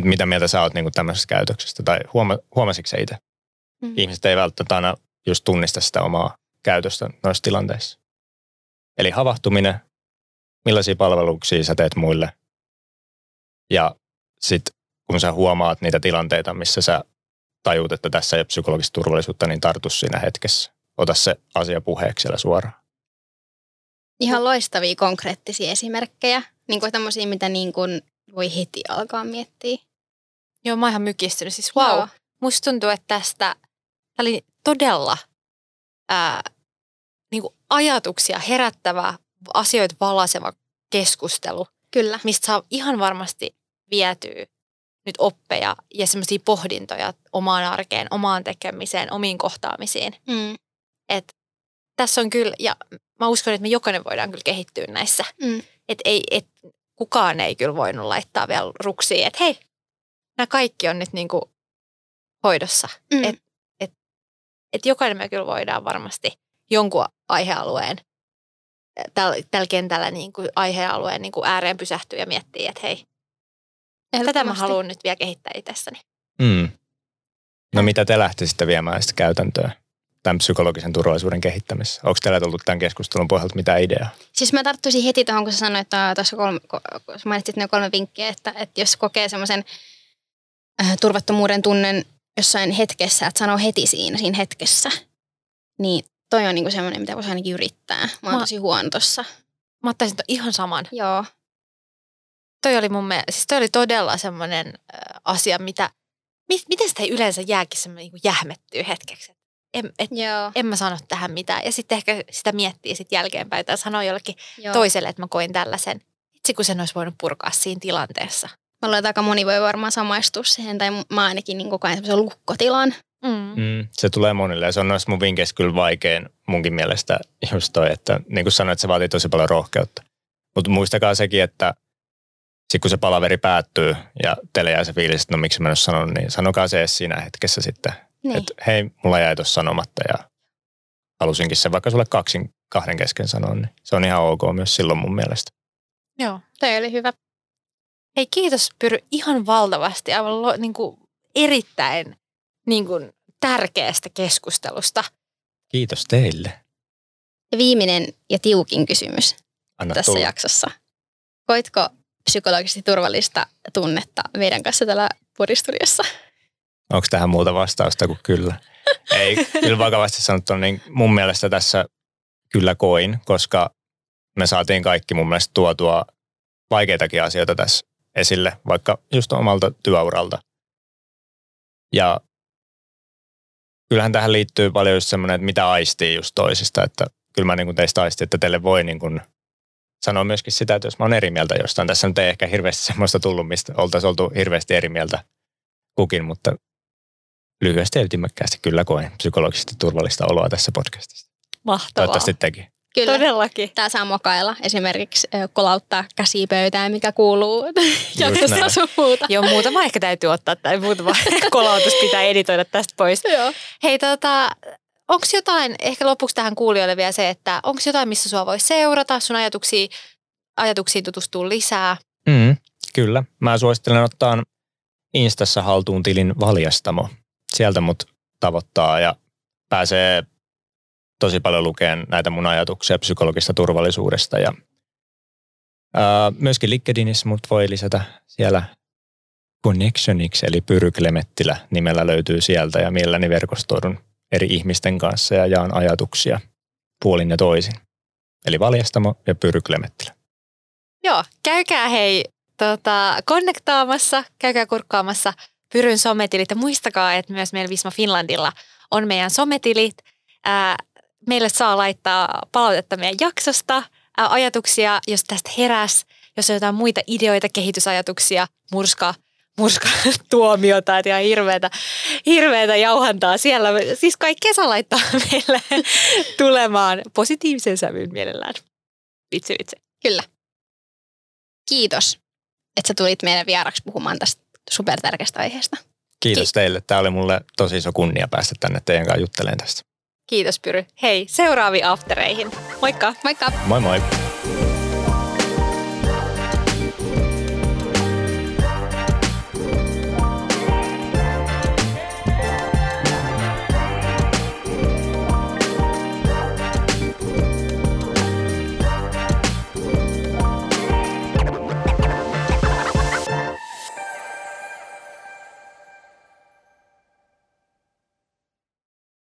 mitä mieltä sä oot niin kuin tämmöisestä käytöksestä. Tai huomasitko sä itse? Mm-hmm. Ihmiset ei välttämättä aina just tunnista sitä omaa käytöstä noissa tilanteissa. Eli havahtuminen, millaisia palveluksia sä teet muille. Ja sit kun sä huomaat niitä tilanteita, missä sä tajut, että tässä ei ole psykologista turvallisuutta, niin tartu siinä hetkessä. Ota se asia puheeksi siellä suoraan. Ihan loistavia konkreettisia esimerkkejä, niin kuin tämmöisiä, mitä niin kuin voi heti alkaa miettiä. Joo, mä oon ihan mykistynyt. Siis wow. Joo. Musta tuntuu, että tämä oli todella niin kuin ajatuksia herättävä, asioita valaiseva keskustelu. Kyllä. Mistä saa ihan varmasti vietyä nyt oppeja ja semmoisia pohdintoja omaan arkeen, omaan tekemiseen, omiin kohtaamisiin. Mm. Että tässä on kyllä, ja mä uskon, että me jokainen voidaan kyllä kehittyä näissä. Mm. Että kukaan ei kyllä voinut laittaa vielä ruksiin, että hei, nämä kaikki on nyt niinku hoidossa. Mm. Että jokainen me kyllä voidaan varmasti jonkun aihealueen, tällä kentällä niinku aihealueen niinku ääreen pysähtyä ja miettiä, että hei, tätä mä haluan nyt vielä kehittää itsessäni. Mm. No mitä te lähtisitte viemään sitä käytäntöä tämän psykologisen turvallisuuden kehittämisessä? Onko teillä tullut tämän keskustelun pohjalta mitään ideaa? Siis mä tarttuisin heti tuohon, kun sä sanoit, että tuossa kun mainitsit ne 3 vinkkiä, että jos kokee semmoisen turvattomuuden tunnen jossain hetkessä, että sanoo heti siinä hetkessä, niin toi on niinku semmoinen, mitä voisi ainakin yrittää. Mä oon tosi huono tossa. Mä ottaisin ihan saman. Joo. Toi oli mun mielestä, siis toi oli todella semmoinen asia, miten sitä ei yleensä jääkin semmoinen niin jähmettyy hetkeksi. En mä sano tähän mitään. Ja sitten ehkä sitä miettii sitten jälkeenpäin tai sanoo jollekin toiselle, että mä koin tällaisen. Itse kun sen olisi voinut purkaa siinä tilanteessa. Mä luulen, että aika moni voi varmaan samaistua siihen, tai mä ainakin niin koko ajan semmoisen lukkotilan. Mm. Se tulee monille ja se on noissa mun vinkkeissä kyllä vaikein. munkin mielestä just toi, että niin kuin sanoin, että se vaatii tosi paljon rohkeutta. Mutta muistakaa sekin, että sitten kun se palaveri päättyy ja teille jää se fiilis, että no miksi mä en ole sanonut, niin sanokaa se edes siinä hetkessä sitten. Niin. Että hei, mulla jäi tuossa sanomatta ja halusinkin sen vaikka sulle kahden kesken sanoa, niin se on ihan ok myös silloin mun mielestä. Joo, toi oli hyvä. Hei, kiitos Pyry ihan valtavasti, aivan erittäin tärkeästä keskustelusta. Kiitos teille. Ja viimeinen ja tiukin kysymys tässä jaksossa. Koitko psykologisesti turvallista tunnetta meidän kanssa täällä Podistudiossa? Onko tähän muuta vastausta kuin kyllä? Ei, kyllä vakavasti sanottuna, niin mun mielestä tässä kyllä koin, koska me saatiin kaikki mun mielestä tuotua vaikeitakin asioita tässä esille, vaikka just omalta työuralta. Ja kyllähän tähän liittyy paljon just semmoinen, että mitä aistii just toisista, että kyllä mä teistä aistin, että teille voi sanoa myöskin sitä, että jos mä oon eri mieltä jostain. Tässä nyt ei ehkä hirveästi semmoista tullut, mistä oltaisiin oltu hirveästi eri mieltä kukin, mutta lyhyesti ja ytimäkkäästi kyllä koen psykologisesti turvallista oloa tässä podcastissa. Mahtavaa. Toivottavasti teki. Kyllä. Todellakin. Tää saa mokailla. Esimerkiksi kolauttaa käsipöytään, mikä kuuluu jaksosta sun muuta. Joo, muutama ehkä täytyy ottaa. Tai muutama kolautus pitää editoida tästä pois. Joo. Hei, onko jotain, ehkä lopuksi tähän kuulijoille vielä se, että onko jotain, missä sua voi seurata, sun ajatuksiin tutustua lisää? Kyllä. Mä suosittelen ottaa Instassa haltuun tilin Valjastamo. Sieltä mut tavoittaa ja pääsee tosi paljon lukeen näitä mun ajatuksia psykologista turvallisuudesta ja myöskin LinkedInissä mut voi lisätä siellä Connectioniksi, eli Pyry Klemettilä nimellä löytyy sieltä ja mielelläni verkostoidun eri ihmisten kanssa ja jaan ajatuksia puolin ja toisin. Eli Valjastamo ja Pyry Klemettilä. Joo, käykää hei konnektaamassa, käykää kurkkaamassa Pyryn sometilit ja muistakaa, että myös meillä Visma Finlandilla on meidän sometilit. Meille saa laittaa palautetta meidän jaksosta, ajatuksia, jos tästä heräs, jos on jotain muita ideoita, kehitysajatuksia, murskatuomiota, että ihan hirveätä jauhantaa siellä. Siis kaikkea saa laittaa meille tulemaan positiivisen sävyyn mielellään. Vitsi. Kyllä. Kiitos, että sä tulit meidän vieraksi puhumaan tästä supertärkeästä aiheesta. Kiitos teille. Tämä oli mulle tosi iso kunnia päästä tänne teidän kanssa juttelemaan tästä. Kiitos Pyry. Hei, seuraaviin aftereihin. Moikka! Moikka! Moi moi!